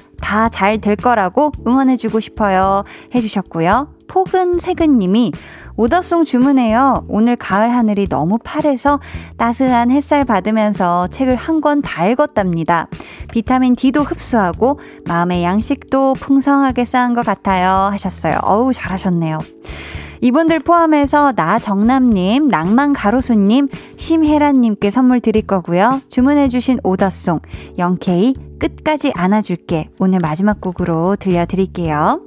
잘 될 거라고 응원해주고 싶어요 해주셨고요. 포근세근님이 오더송 주문해요. 오늘 가을 하늘이 너무 파래서 따스한 햇살 받으면서 책을 한 권 다 읽었답니다. 비타민 D도 흡수하고 마음의 양식도 풍성하게 쌓은 것 같아요 하셨어요. 어우, 잘하셨네요. 이분들 포함해서 나정남님, 낭만가로수님, 심혜란님께 선물 드릴 거고요. 주문해주신 오더송 영케이 끝까지 안아줄게 오늘 마지막 곡으로 들려드릴게요.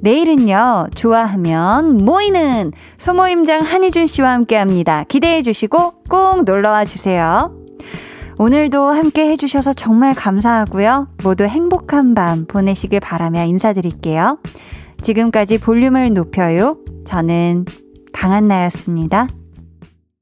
내일은요, 좋아하면 모이는 소모임장 한희준 씨와 함께합니다. 기대해 주시고 꼭 놀러와 주세요. 오늘도 함께 해주셔서 정말 감사하고요. 모두 행복한 밤 보내시길 바라며 인사드릴게요. 지금까지 볼륨을 높여요. 저는 강한나였습니다.